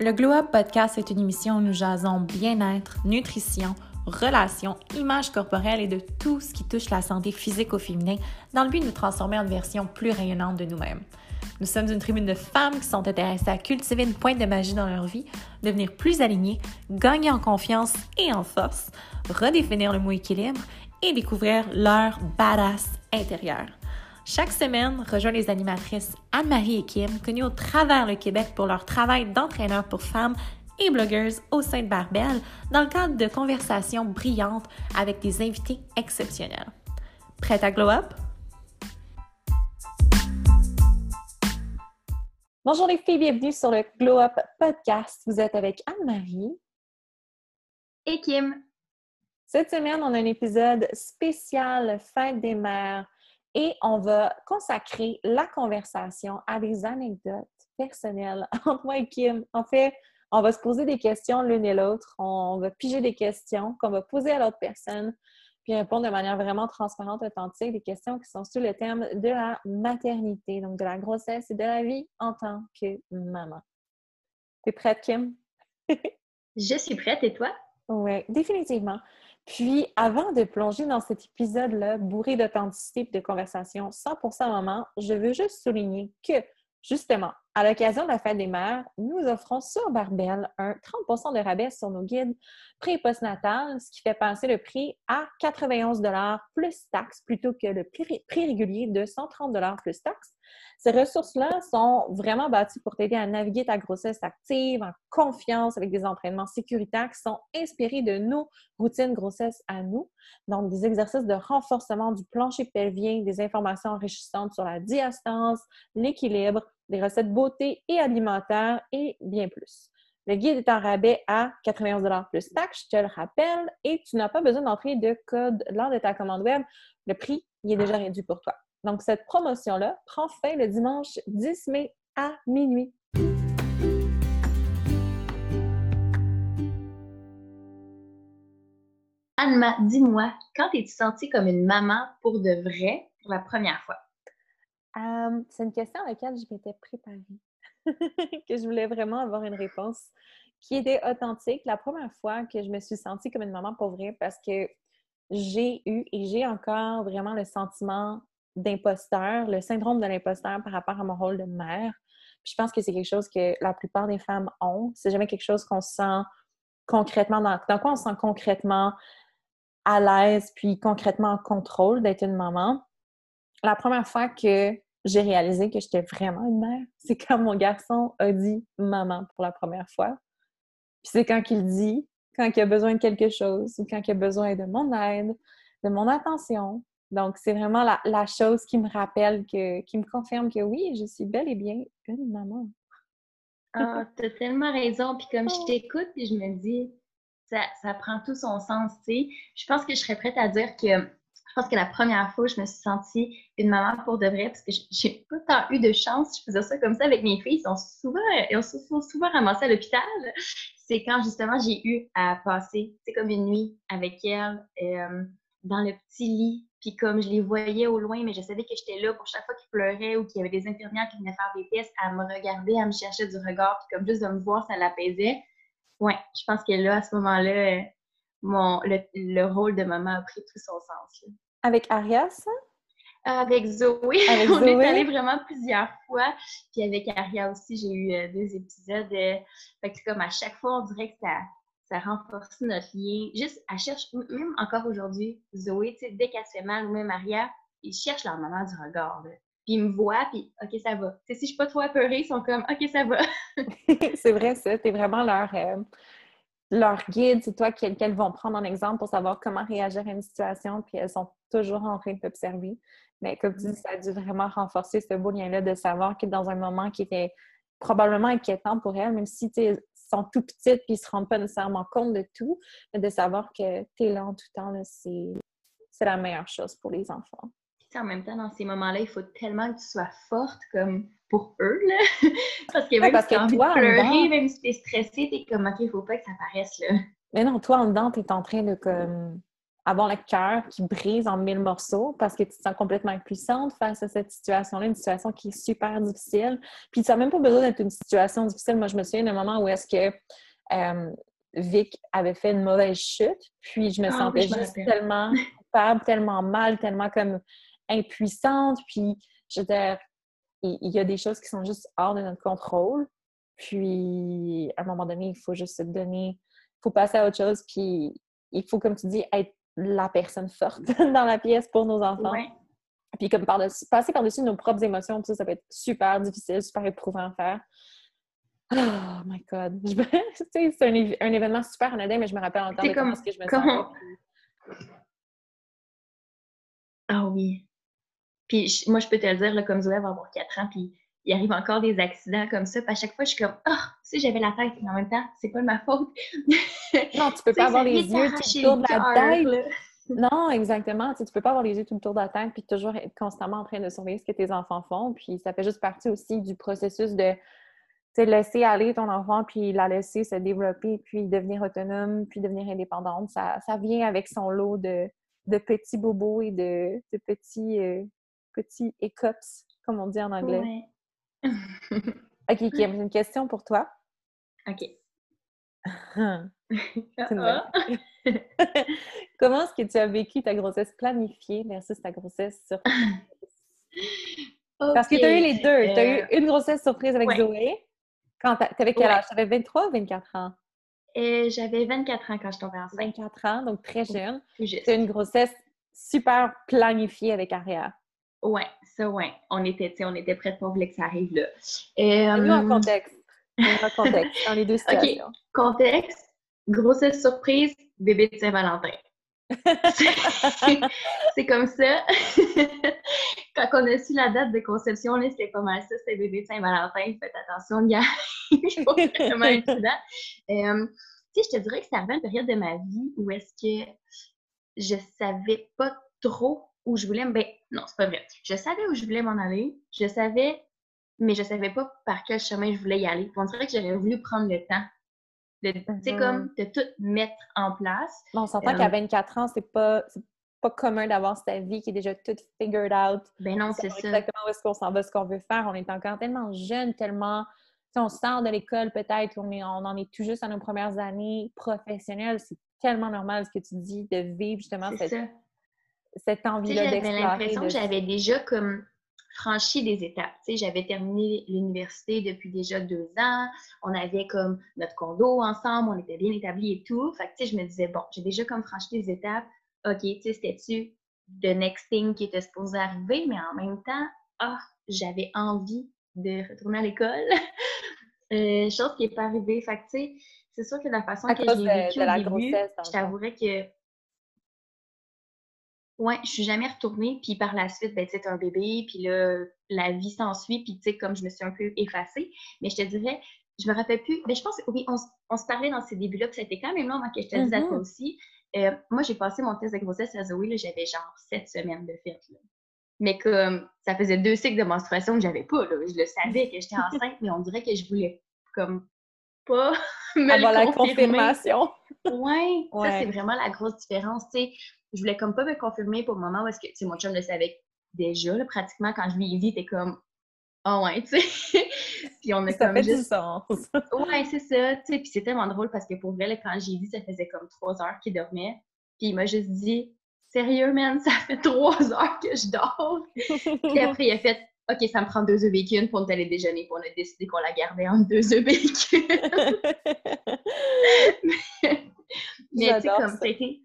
Le Glow Up Podcast est une émission où nous jasons bien-être, nutrition, relations, images corporelles et de tout ce qui touche la santé physique au féminin dans le but de nous transformer en une version plus rayonnante de nous-mêmes. Nous sommes une tribune de femmes qui sont intéressées à cultiver une pointe de magie dans leur vie, devenir plus alignées, gagner en confiance et en force, redéfinir le mot équilibre et découvrir leur badass intérieur. Chaque semaine, rejoins les animatrices Anne-Marie et Kim, connues au travers le Québec pour leur travail d'entraîneur pour femmes et blogueuses au sein de Barbelle, dans le cadre de conversations brillantes avec des invités exceptionnels. Prête à glow up? Bonjour les filles, bienvenue sur le Glow Up Podcast. Vous êtes avec Anne-Marie et Kim. Cette semaine, on a un épisode spécial Fête des mères. Et on va consacrer la conversation à des anecdotes personnelles entre moi et Kim. En fait, on va se poser des questions l'une et l'autre. On va piger des questions qu'on va poser à l'autre personne puis répondre de manière vraiment transparente, authentique, des questions qui sont sous le thème de la maternité, donc de la grossesse et de la vie en tant que maman. T'es prête, Kim? Je suis prête. Et toi? Oui, définitivement. Puis, avant de plonger dans cet épisode-là, bourré d'authenticité et de conversation 100% maman, je veux juste souligner que, justement, à l'occasion de la Fête des mères, nous offrons sur Barbelle un 30% de rabais sur nos guides pré- et post-natales, ce qui fait passer le prix à 91 $ plus taxes plutôt que le prix régulier de 130 $ plus taxes. Ces ressources-là sont vraiment bâties pour t'aider à naviguer ta grossesse active, en confiance, avec des entraînements sécuritaires qui sont inspirés de nos routines grossesse à nous. Donc, des exercices de renforcement du plancher pelvien, des informations enrichissantes sur la diastase, l'équilibre, des recettes beauté et alimentaires et bien plus. Le guide est en rabais à 91 $ plus taxes, je te le rappelle, et tu n'as pas besoin d'entrer de code lors de ta commande web. Le prix, il est déjà réduit pour toi. Donc, cette promotion-là prend fin le dimanche 10 mai à minuit. Anne-Ma, dis-moi, quand t'es-tu sentie comme une maman pour de vrai pour la première fois? C'est une question à laquelle je m'étais préparée, que je voulais vraiment avoir une réponse qui était authentique. La première fois que je me suis sentie comme une maman pour vrai, parce que j'ai eu et j'ai encore vraiment le sentiment d'imposteur, le syndrome de l'imposteur par rapport à mon rôle de mère. Puis je pense que c'est quelque chose que la plupart des femmes ont. C'est jamais quelque chose qu'on sent concrètement, dans quoi on se sent concrètement à l'aise, puis concrètement en contrôle d'être une maman. La première fois que j'ai réalisé que j'étais vraiment une mère, c'est quand mon garçon a dit « maman » pour la première fois. Puis c'est quand il dit, quand il a besoin de quelque chose, ou quand il a besoin de mon aide, de mon attention. Donc, c'est vraiment la chose qui me rappelle, qui me confirme que oui, je suis bel et bien une maman. Ah, t'as tellement raison. Puis comme je t'écoute, puis je me dis, ça prend tout son sens, tu sais. Je pense que je serais prête à dire que la première fois, je me suis sentie une maman pour de vrai, parce que j'ai pas tant eu de chance. Je faisais ça comme ça avec mes filles. Ils sont souvent ramassées à l'hôpital. C'est quand, justement, j'ai eu à passer, c'est comme une nuit avec elles, dans le petit lit. Puis comme je les voyais au loin, mais je savais que j'étais là pour chaque fois qu'ils pleuraient ou qu'il y avait des infirmières qui venaient faire des tests, à me regarder, à me chercher du regard, puis comme juste de me voir, ça l'apaisait. Ouais, je pense que là, à ce moment-là, le rôle de maman a pris tout son sens. Là. Avec Aria, ça? Avec Zoé. On est allés vraiment plusieurs fois. Puis avec Aria aussi, j'ai eu 2 épisodes. Fait que comme à chaque fois, on dirait que ça renforce notre lien. Juste, elle cherche, même encore aujourd'hui, Zoé, tu sais, dès qu'elle se fait mal, ou même Aria, ils cherchent leur maman du regard. Là. Puis ils me voient, puis « OK, ça va ». Si je suis pas trop apeurée, ils sont comme « OK, ça va ». C'est vrai ça, t'es vraiment leur guide, c'est toi qu'elles vont prendre en exemple pour savoir comment réagir à une situation, puis elles sont toujours en train de t'observer. Mais comme tu dis, ça a dû vraiment renforcer ce beau lien-là de savoir que dans un moment qui était probablement inquiétant pour elles, même si elles sont tout petites puis ils se rendent pas nécessairement compte de tout, mais de savoir que t'es là en tout temps, là, c'est la meilleure chose pour les enfants. Puis en même temps, dans ces moments-là, il faut tellement que tu sois forte comme pour eux, là. Parce que même si t'as envie de pleurer, même si t'es stressée, t'es comme « OK, il faut pas que ça paraisse, là. » Mais non, toi, en dedans, t'es en train de comme avoir le cœur qui brise en 1000 morceaux parce que tu te sens complètement impuissante face à cette situation-là, une situation qui est super difficile. Puis ça n'a même pas besoin d'être une situation difficile. Moi, je me souviens d'un moment où est-ce que Vic avait fait une mauvaise chute, puis je me sentais juste tellement coupable, tellement mal, tellement comme impuissante. Puis je veux dire, il y a des choses qui sont juste hors de notre contrôle. Puis à un moment donné, il faut juste se donner, il faut passer à autre chose, puis il faut, comme tu dis, être la personne forte dans la pièce pour nos enfants. Ouais. Puis comme passer par-dessus nos propres émotions, ça peut être super difficile, super éprouvant à faire. Oh my God! C'est un événement super anodin, mais je me rappelle encore de comment est-ce que je me sens. Ah oui! Puis moi, je peux te le dire, là, comme Zoé va avoir 4 ans, puis il arrive encore des accidents comme ça. Puis à chaque fois, je suis comme « Ah! Oh, si j'avais la tête! » Mais en même temps, c'est pas de ma faute. Non, tu peux pas avoir les yeux tout le tour de la tête. Non, exactement. Tu peux pas avoir les yeux tout le tour de la tête puis toujours être constamment en train de surveiller ce que tes enfants font. Puis ça fait juste partie aussi du processus de laisser aller ton enfant puis la laisser se développer puis devenir autonome puis devenir indépendante. Ça vient avec son lot de petits bobos et de petits écops, comme on dit en anglais. Ouais. OK, Kim, j'ai une question pour toi. OK. Comment est-ce que tu as vécu ta grossesse planifiée versus ta grossesse surprise? Okay. Parce que tu as eu les deux. Tu as eu une grossesse surprise avec Zoé. Quand t'avais quel âge? T'avais 23 ou 24 ans? J'avais 24 ans quand je tombais enceinte. 24 ans, donc très jeune. C'était une grossesse super planifiée avec Aria. Oui, ça, oui. On était prêtes pour que ça arrive là. Nous, en contexte. Dans les deux situations. OK. Contexte, grossesse surprise, bébé de Saint-Valentin. C'est comme ça. Quand on a su la date de conception, là, c'était pas mal ça. C'était bébé de Saint-Valentin. Faites attention, il y a vraiment un accident. Je te dirais que c'est arrivé à une période de ma vie où est-ce que je savais pas trop où je voulais... Ben non, c'est pas vrai. Je savais où je voulais m'en aller. Je savais, mais je savais pas par quel chemin je voulais y aller. Puis on dirait que j'aurais voulu prendre le temps de, comme, de tout mettre en place. Bon, on s'entend qu'à 24 ans, c'est pas commun d'avoir sa vie qui est déjà toute figured out. Ben non, c'est ça. Exactement où est-ce qu'on s'en va, ce qu'on veut faire. On est encore tellement jeune, tellement... Si on sort de l'école peut-être, on en est tout juste à nos premières années professionnelles. C'est tellement normal ce que tu dis de vivre justement cette envie-là d'explorer. J'avais l'impression que j'avais déjà comme franchi des étapes. T'sais, j'avais terminé l'université depuis déjà 2 ans. On avait comme notre condo ensemble. On était bien établis et tout. Fait que je me disais, bon, j'ai déjà comme franchi des étapes. OK, c'était-tu the next thing qui était supposé arriver? Mais en même temps, j'avais envie de retourner à l'école. Chose qui n'est pas arrivée. Fait que c'est sûr que la façon que j'ai vécu au début, je t'avouerais que je suis jamais retournée, puis par la suite, ben tu sais, t'as un bébé, puis là, la vie s'ensuit, puis tu sais, comme je me suis un peu effacée, mais je te dirais, je me rappelle plus, mais je pense, oui, on se parlait dans ces débuts-là, puis c'était quand même long avant que je te dise à toi aussi. Moi, j'ai passé mon test de grossesse à Zoé, là, j'avais genre 7 semaines de fête, là. Mais comme, ça faisait 2 cycles de menstruation que j'avais pas, là, je le savais que j'étais enceinte, mais on dirait que je voulais, comme, pas me le confirmer. La confirmation. Ouais, ça, c'est vraiment la grosse différence, tu sais. Je voulais comme pas me confirmer pour le moment où est-ce que, tu sais, mon chum le savait déjà, là, pratiquement, quand je lui ai dit, t'es comme, tu sais. Puis on a ça comme fait juste... du sens. Ouais, c'est ça, tu sais. Puis c'est tellement drôle parce que pour vrai, là, quand j'ai dit, ça faisait comme 3 heures qu'il dormait. Puis il m'a juste dit, sérieux, man, ça fait 3 heures que je dors. Puis après, il a fait, OK, ça me prend 2 œufs bacon pour nous aller déjeuner. Puis on a décidé qu'on la gardait en 2 œufs bacon. Mais tu sais, comme ça a été.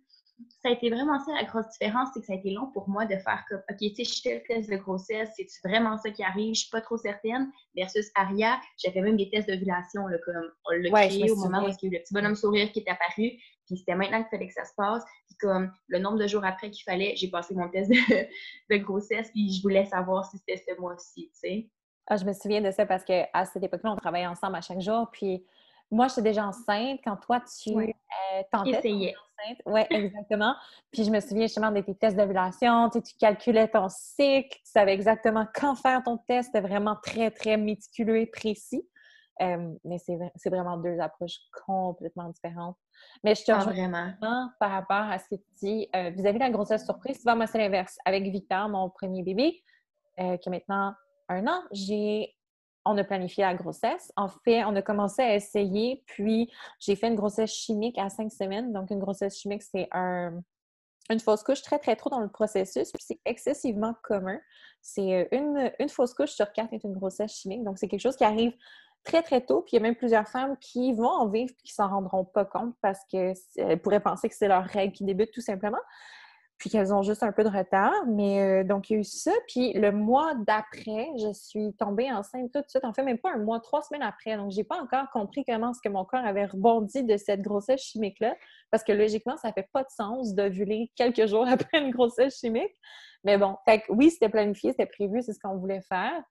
Ça a été vraiment ça la grosse différence, c'est que ça a été long pour moi de faire comme, OK, tu sais, je fais le test de grossesse, c'est-tu vraiment ça qui arrive? Je suis pas trop certaine. Versus Aria, j'avais même des tests d'ovulation, là, comme on l'a créé au moment où il y a eu le petit bonhomme sourire qui est apparu, puis c'était maintenant qu'il fallait que ça se passe. Puis comme le nombre de jours après qu'il fallait, j'ai passé mon test de grossesse, puis je voulais savoir si c'était ce mois-ci, tu sais. Ah, je me souviens de ça parce qu'à cette époque-là, on travaillait ensemble à chaque jour, puis moi, j'étais déjà enceinte quand toi, tu tentais. Essayais. Oui, exactement. Puis je me souviens justement de tes tests d'ovulation, tu calculais ton cycle, tu savais exactement quand faire ton test, c'était vraiment très, très méticuleux et précis. Mais c'est vraiment deux approches complètement différentes. Mais je te rejoins vraiment par rapport à ce que tu dis vis-à-vis de la grossesse surprise. Souvent, moi, c'est l'inverse. Avec Victor, mon premier bébé, qui a maintenant 1 an, on a planifié la grossesse. En fait, on a commencé à essayer, puis j'ai fait une grossesse chimique à 5 semaines. Donc, une grossesse chimique, c'est une fausse couche très, très tôt dans le processus, puis c'est excessivement commun. C'est une fausse couche sur 4 est une grossesse chimique. Donc, c'est quelque chose qui arrive très, très tôt, puis il y a même plusieurs femmes qui vont en vivre et qui s'en rendront pas compte parce qu'elles pourraient penser que c'est leur règle qui débute tout simplement, puis qu'elles ont juste un peu de retard. Mais donc, il y a eu ça. Puis le mois d'après, je suis tombée enceinte tout de suite. En fait, même pas un mois, 3 semaines après. Donc, j'ai pas encore compris comment ce que mon corps avait rebondi de cette grossesse chimique-là. Parce que logiquement, ça fait pas de sens d'ovuler quelques jours après une grossesse chimique. Mais bon, fait que oui, c'était planifié, c'était prévu, c'est ce qu'on voulait faire.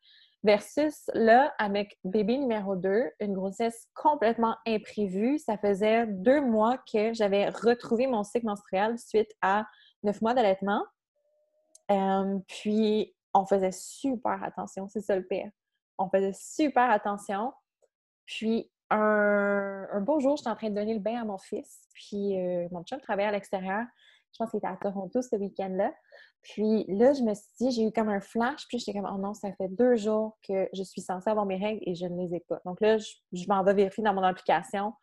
Versus là, avec bébé numéro 2, une grossesse complètement imprévue. Ça faisait 2 mois que j'avais retrouvé mon cycle menstruel suite à 9 mois d'allaitement. Puis, on faisait super attention. C'est ça le pire. On faisait super attention. Puis, un beau jour, j'étais en train de donner le bain à mon fils. Puis, mon chum travaillait à l'extérieur. Je pense qu'il était à Toronto ce week-end-là. Puis là, je me suis dit, j'ai eu comme un flash. Puis j'étais comme, oh non, ça fait 2 jours que je suis censée avoir mes règles et je ne les ai pas. Donc là, je m'en vais vérifier dans mon application.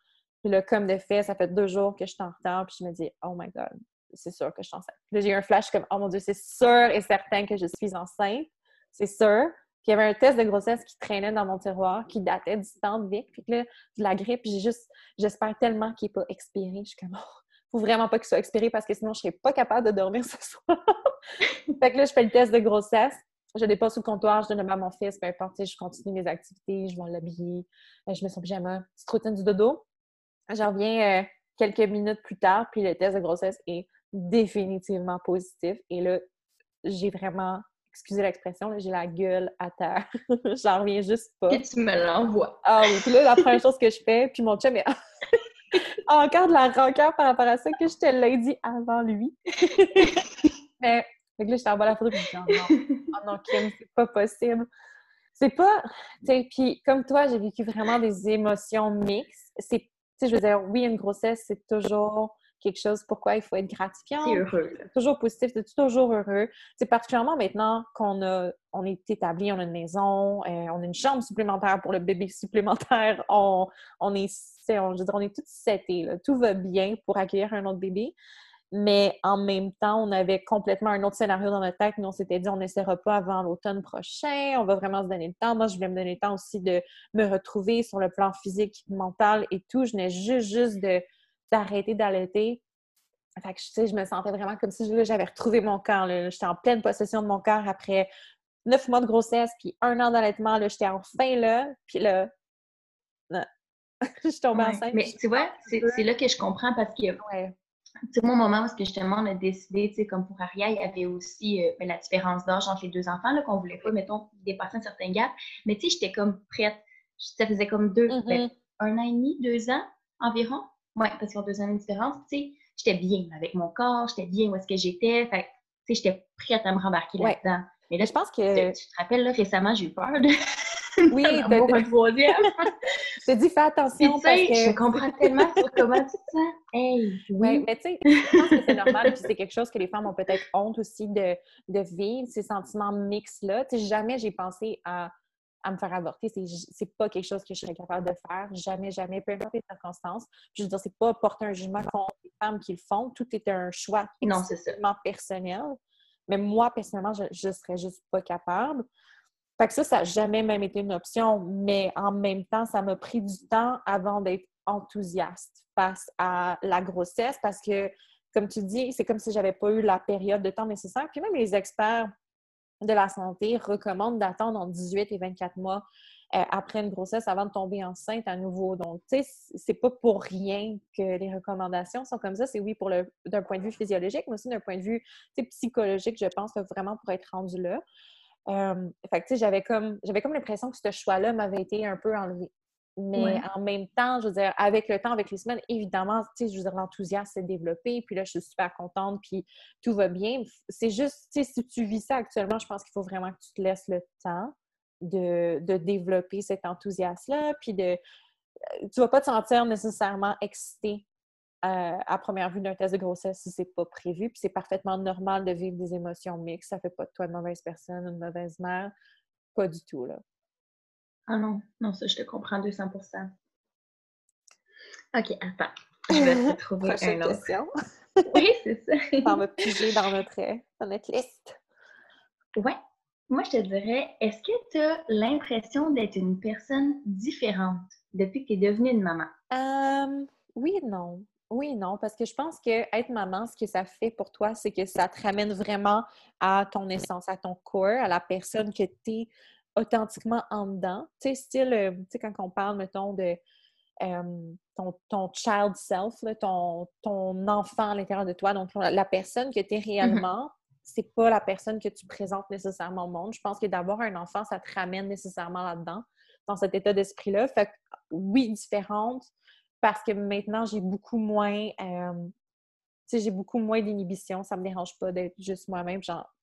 Puis là, comme de fait, ça fait 2 jours que je suis en retard. Puis je me dis, oh my God, c'est sûr que je suis enceinte. Puis là, j'ai eu un flash comme, oh mon Dieu, c'est sûr et certain que je suis enceinte. C'est sûr. Puis il y avait un test de grossesse qui traînait dans mon tiroir, qui datait du temps de Vic. Puis là, de la grippe, j'ai juste, j'espère tellement qu'il n'est pas expiré. Je suis comme, oh. Faut vraiment pas qu'il soit expiré parce que sinon, je serais pas capable de dormir ce soir. Fait que là, je fais le test de grossesse. Je dépasse sous le comptoir, je donne le bain à mon fils, peu importe, je continue mes activités, je vais l'habiller, je mets son pyjama, petite routine du dodo. J'en reviens quelques minutes plus tard, puis le test de grossesse est définitivement positif. Et là, j'ai vraiment, excusez l'expression, là, j'ai la gueule à terre. J'en reviens juste pas. Et tu me l'envoies. Ah oui, puis là, la première chose que je fais, puis mon chum est... Encore de la rancœur par rapport à ça que je te l'ai dit avant lui. Mais fait que là, je t'envoie la photo et je dis oh non, Kim, c'est pas possible. C'est pas... Puis comme toi, j'ai vécu vraiment des émotions mixtes. Je veux dire, oui, une grossesse, c'est toujours quelque chose pourquoi il faut être gratifiant. C'est heureux. C'est toujours positif, c'est toujours heureux. C'est particulièrement maintenant qu'on est établi, on a une maison, on a une chambre supplémentaire pour le bébé supplémentaire, on est toutes setées, là. Tout va bien pour accueillir un autre bébé, mais en même temps, on avait complètement un autre scénario dans notre tête. Nous, on s'était dit, on n'essaiera pas avant l'automne prochain, on va vraiment se donner le temps. Moi, je voulais me donner le temps aussi de me retrouver sur le plan physique, mental et tout. Je venais juste d'arrêter d'allaiter. Fait que, je me sentais vraiment comme si j'avais retrouvé mon corps. Là. J'étais en pleine possession de mon corps après 9 mois de grossesse, puis 1 an d'allaitement. Là, j'étais enfin là, puis là, je suis tombée enceinte. Mais tu vois, c'est là que je comprends parce que, tu sais, moi, au moment où justement on a décidé, tu sais, comme pour Aria, il y avait aussi la différence d'âge entre les 2 enfants, là, qu'on voulait pas, mettons, dépasser un certain gap. Mais tu sais, j'étais comme prête. Ça faisait comme 1 an et demi, 2 ans environ. Oui, parce qu'on a 2 ans de différence, tu sais, j'étais bien avec mon corps, j'étais bien où est-ce que j'étais, fait tu sais, j'étais prête à me rembarquer là-dedans. Mais là, je pense que... Tu te rappelles, là, récemment, j'ai eu peur de... Oui, de... 3e. Je te dis, fais attention, parce que... je comprends tellement sur comment tu te sens. Hey, oui, ouais, mais tu sais, je pense que c'est normal, puis c'est quelque chose que les femmes ont peut-être honte aussi de vivre, ces sentiments mixtes-là. Tu sais, jamais j'ai pensé à me faire avorter, c'est pas quelque chose que je serais capable de faire, jamais, peu importe les circonstances. Puis, je veux dire, c'est pas porter un jugement contre les femmes qui le font, tout est un choix extrêmement personnel. Mais moi, personnellement, je serais juste pas capable. Fait que ça a jamais même été une option, mais en même temps, ça m'a pris du temps avant d'être enthousiaste face à la grossesse, parce que, comme tu dis, c'est comme si j'avais pas eu la période de temps nécessaire. Puis même les experts de la santé recommande d'attendre entre 18 et 24 mois après une grossesse avant de tomber enceinte à nouveau. Donc, tu sais, c'est pas pour rien que les recommandations sont comme ça. C'est oui, d'un point de vue physiologique, mais aussi d'un point de vue psychologique, je pense, vraiment pour être rendu là. Fait que, tu sais, j'avais comme l'impression que ce choix-là m'avait été un peu enlevé. Mais en même temps, je veux dire, avec le temps, avec les semaines, évidemment, tu sais, je veux dire, l'enthousiasme s'est développé, puis là, je suis super contente, puis tout va bien. C'est juste, tu sais, si tu vis ça actuellement, je pense qu'il faut vraiment que tu te laisses le temps de développer cet enthousiasme-là, puis tu vas pas te sentir nécessairement excité à première vue d'un test de grossesse si c'est pas prévu, puis c'est parfaitement normal de vivre des émotions mixtes, ça fait pas de toi une mauvaise personne, une mauvaise mère, pas du tout, là. Ah non, non, ça je te comprends 200%. Ok, attends, je vais te trouver une autre question. Oui, c'est ça. On va piger dans notre liste. Ouais. Moi, je te dirais, est-ce que tu as l'impression d'être une personne différente depuis que tu es devenue une maman? Oui, non. Parce que je pense que être maman, ce que ça fait pour toi, c'est que ça te ramène vraiment à ton essence, à ton corps, à la personne que tu es authentiquement en dedans. Tu sais, style, tu sais, quand on parle, mettons, de ton child self, là, ton enfant à l'intérieur de toi, donc la personne que tu es réellement. Mm-hmm. C'est pas la personne que tu présentes nécessairement au monde. Je pense que d'avoir un enfant, ça te ramène nécessairement là-dedans, dans cet état d'esprit-là. Fait que, oui, différente, parce que maintenant, j'ai beaucoup moins d'inhibition. Ça me dérange pas d'être juste moi-même.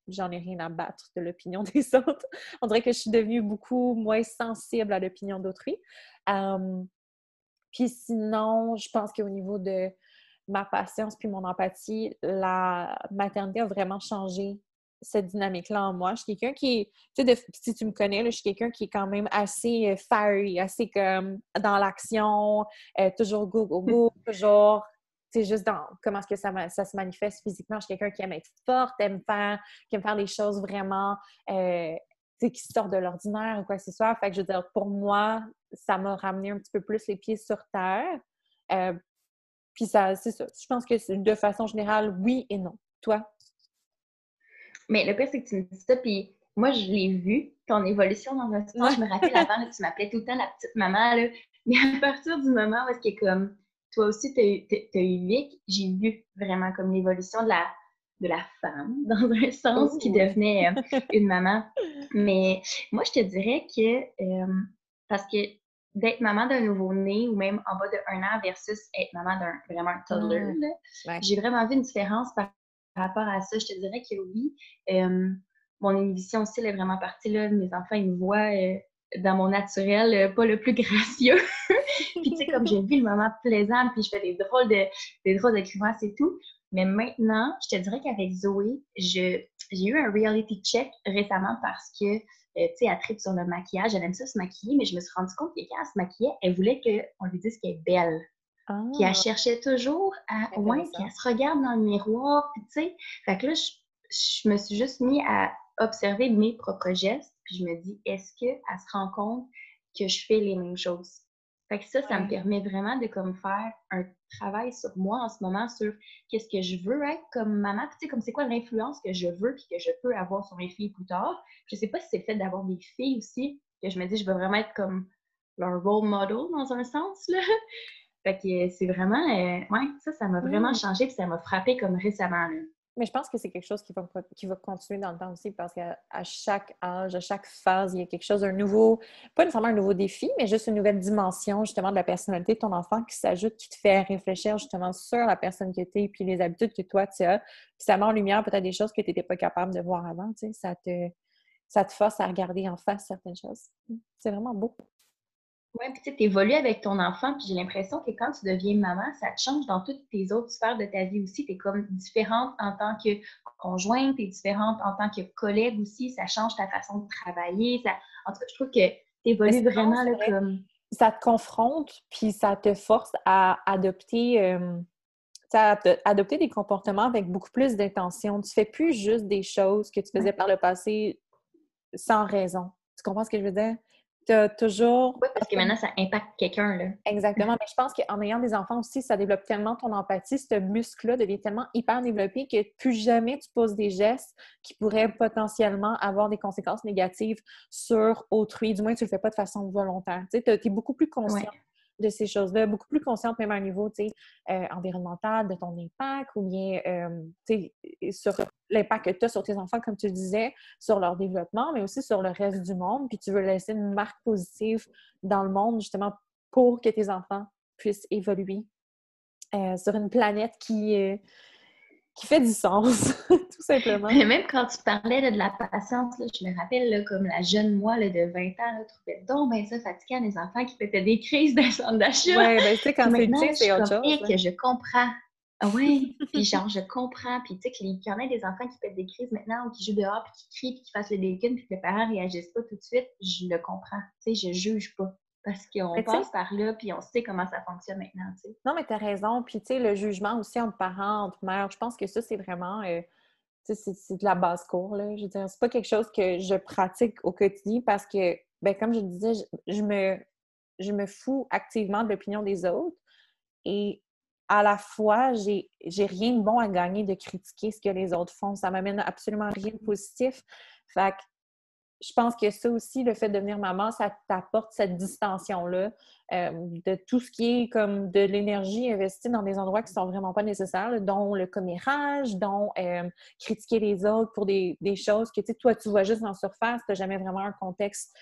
J'en ai rien à battre de l'opinion des autres. On dirait que je suis devenue beaucoup moins sensible à l'opinion d'autrui. Puis sinon, je pense qu'au niveau de ma patience puis mon empathie, la maternité a vraiment changé cette dynamique-là en moi. Je suis quelqu'un qui, tu sais, si tu me connais, là, je suis quelqu'un qui est quand même assez fiery, assez comme dans l'action, toujours go, toujours, tu sais, juste dans comment est-ce que ça se manifeste physiquement. Je suis quelqu'un qui aime être forte, qui aime faire des choses vraiment, tu sais, qui sortent de l'ordinaire ou quoi que ce soit. Fait que je veux dire, pour moi, ça m'a ramené un petit peu plus les pieds sur terre. Puis ça, c'est ça. Je pense que de façon générale, oui et non. Toi? Mais le pire, c'est que tu me dis ça, puis moi, je l'ai vu, ton évolution dans un sens. Je me rappelle avant, là, tu m'appelais tout le temps la petite maman, là. Mais à partir du moment où est-ce que, comme, toi aussi, t'as eu Vic, j'ai vu vraiment comme l'évolution de la femme, dans un sens, qui devenait une maman. Mais moi, je te dirais que, parce que d'être maman d'un nouveau-né ou même en bas de 1 an versus être maman d'un toddler. Là. Ouais. J'ai vraiment vu une différence par rapport à ça. Je te dirais que oui, mon inhibition aussi, elle est vraiment partie. Là, mes enfants, ils me voient dans mon naturel, pas le plus gracieux. Puis tu sais, comme j'ai vu le moment plaisant, puis je fais des drôles de climats, c'est tout. Mais maintenant, je te dirais qu'avec Zoé, j'ai eu un reality check récemment parce que tu sais, elle tripe sur le maquillage. Elle aime ça se maquiller, mais je me suis rendue compte que quand elle se maquillait, elle voulait qu'on lui dise qu'elle est belle. Ah, puis elle cherchait toujours à, ouais, qu'elle se regarde dans le miroir. Puis tu sais, fait que là, je me suis juste mis à observer mes propres gestes. Puis je me dis, est-ce qu'elle se rend compte que je fais les mêmes choses? Fait que ça me permet vraiment de comme faire un travail sur moi en ce moment, sur qu'est-ce que je veux être comme maman, puis tu sais, comme c'est quoi l'influence que je veux puis que je peux avoir sur mes filles plus tard. Je sais pas si c'est le fait d'avoir des filles aussi, que je me dis je veux vraiment être comme leur role model dans un sens, là. Fait que c'est vraiment, ouais, ça m'a vraiment changé puis ça m'a frappée comme récemment, là. Mais je pense que c'est quelque chose qui va continuer dans le temps aussi, parce qu'à chaque âge, à chaque phase, il y a quelque chose, un nouveau, pas nécessairement un nouveau défi, mais juste une nouvelle dimension, justement, de la personnalité de ton enfant qui s'ajoute, qui te fait réfléchir, justement, sur la personne que tu es, puis les habitudes que toi, tu as. Puis ça met en lumière peut-être des choses que tu n'étais pas capable de voir avant, tu sais. Ça te force à regarder en face certaines choses. C'est vraiment beau. Oui, puis tu sais, tu évolues avec ton enfant, puis j'ai l'impression que quand tu deviens maman, ça te change dans toutes tes autres sphères de ta vie aussi. Tu es comme différente en tant que conjointe, tu es différente en tant que collègue aussi, ça change ta façon de travailler. Ça... En tout cas, je trouve que tu évolues vraiment là, comme... Ça te confronte, puis ça te force à adopter... adopter des comportements avec beaucoup plus d'intention. Tu fais plus juste des choses que tu faisais par le passé sans raison. Tu comprends ce que je veux dire? T'as toujours... Oui, parce que maintenant, ça impacte quelqu'un, là. Exactement. Mais je pense qu'en ayant des enfants aussi, ça développe tellement ton empathie. Ce muscle-là devient tellement hyper développé que plus jamais tu poses des gestes qui pourraient potentiellement avoir des conséquences négatives sur autrui. Du moins, tu le fais pas de façon volontaire. Tu sais, t'es beaucoup plus consciente de ces choses-là, beaucoup plus consciente même à un niveau, tu sais, environnemental, de ton impact, ou bien, tu sais, sur l'impact que tu as sur tes enfants, comme tu le disais, sur leur développement, mais aussi sur le reste du monde. Puis tu veux laisser une marque positive dans le monde, justement, pour que tes enfants puissent évoluer sur une planète qui qui fait du sens, tout simplement. Mais même quand tu parlais là, de la patience, là, je me rappelle là, comme la jeune moi là, de 20 ans, trouvais donc bien ça fatigant, les enfants qui pétaient des crises dans le centre d'achat. Oui, bien tu sais, quand c'est petit, c'est autre chose. Que je comprends. Oui, puis genre, je comprends. Puis tu sais, qu'il y en a des enfants qui pètent des crises maintenant ou qui jouent dehors, puis qui crient, puis qui fassent le délicat, puis que les parents ne réagissent pas tout de suite, je le comprends. Tu sais, je juge pas. Parce qu'on passe par là, puis on sait comment ça fonctionne maintenant, tu sais. Non, mais t'as raison. Puis, tu sais, le jugement aussi entre parents, entre mères, je pense que ça, c'est vraiment... tu sais, c'est de la basse-cour, là. Je veux dire, c'est pas quelque chose que je pratique au quotidien parce que, ben comme je disais, je me fous activement de l'opinion des autres. Et à la fois, j'ai rien de bon à gagner de critiquer ce que les autres font. Ça m'amène absolument rien de positif. Fait que, je pense que ça aussi, le fait de devenir maman, ça t'apporte cette distension-là de tout ce qui est comme de l'énergie investie dans des endroits qui sont vraiment pas nécessaires, là, dont le commérage, dont critiquer les autres pour des choses que, tu sais, toi, tu vois juste en surface, t'as jamais vraiment un contexte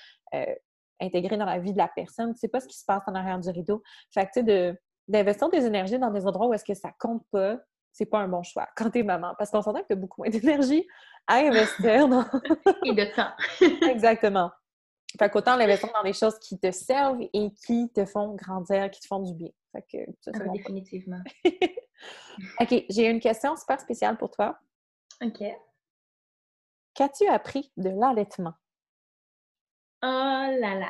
intégré dans la vie de la personne. Tu sais pas ce qui se passe en arrière du rideau. Fait que, tu sais, d'investir des énergies dans des endroits où est-ce que ça compte pas, c'est pas un bon choix quand t'es maman. Parce qu'on s'entend que t'as beaucoup moins d'énergie à investir dans... et de temps. Exactement. Fait qu'autant l'investir dans des choses qui te servent et qui te font grandir, qui te font du bien. Fait que ça, c'est bon. Définitivement. OK, j'ai une question super spéciale pour toi. OK. Qu'as-tu appris de l'allaitement? Oh là là!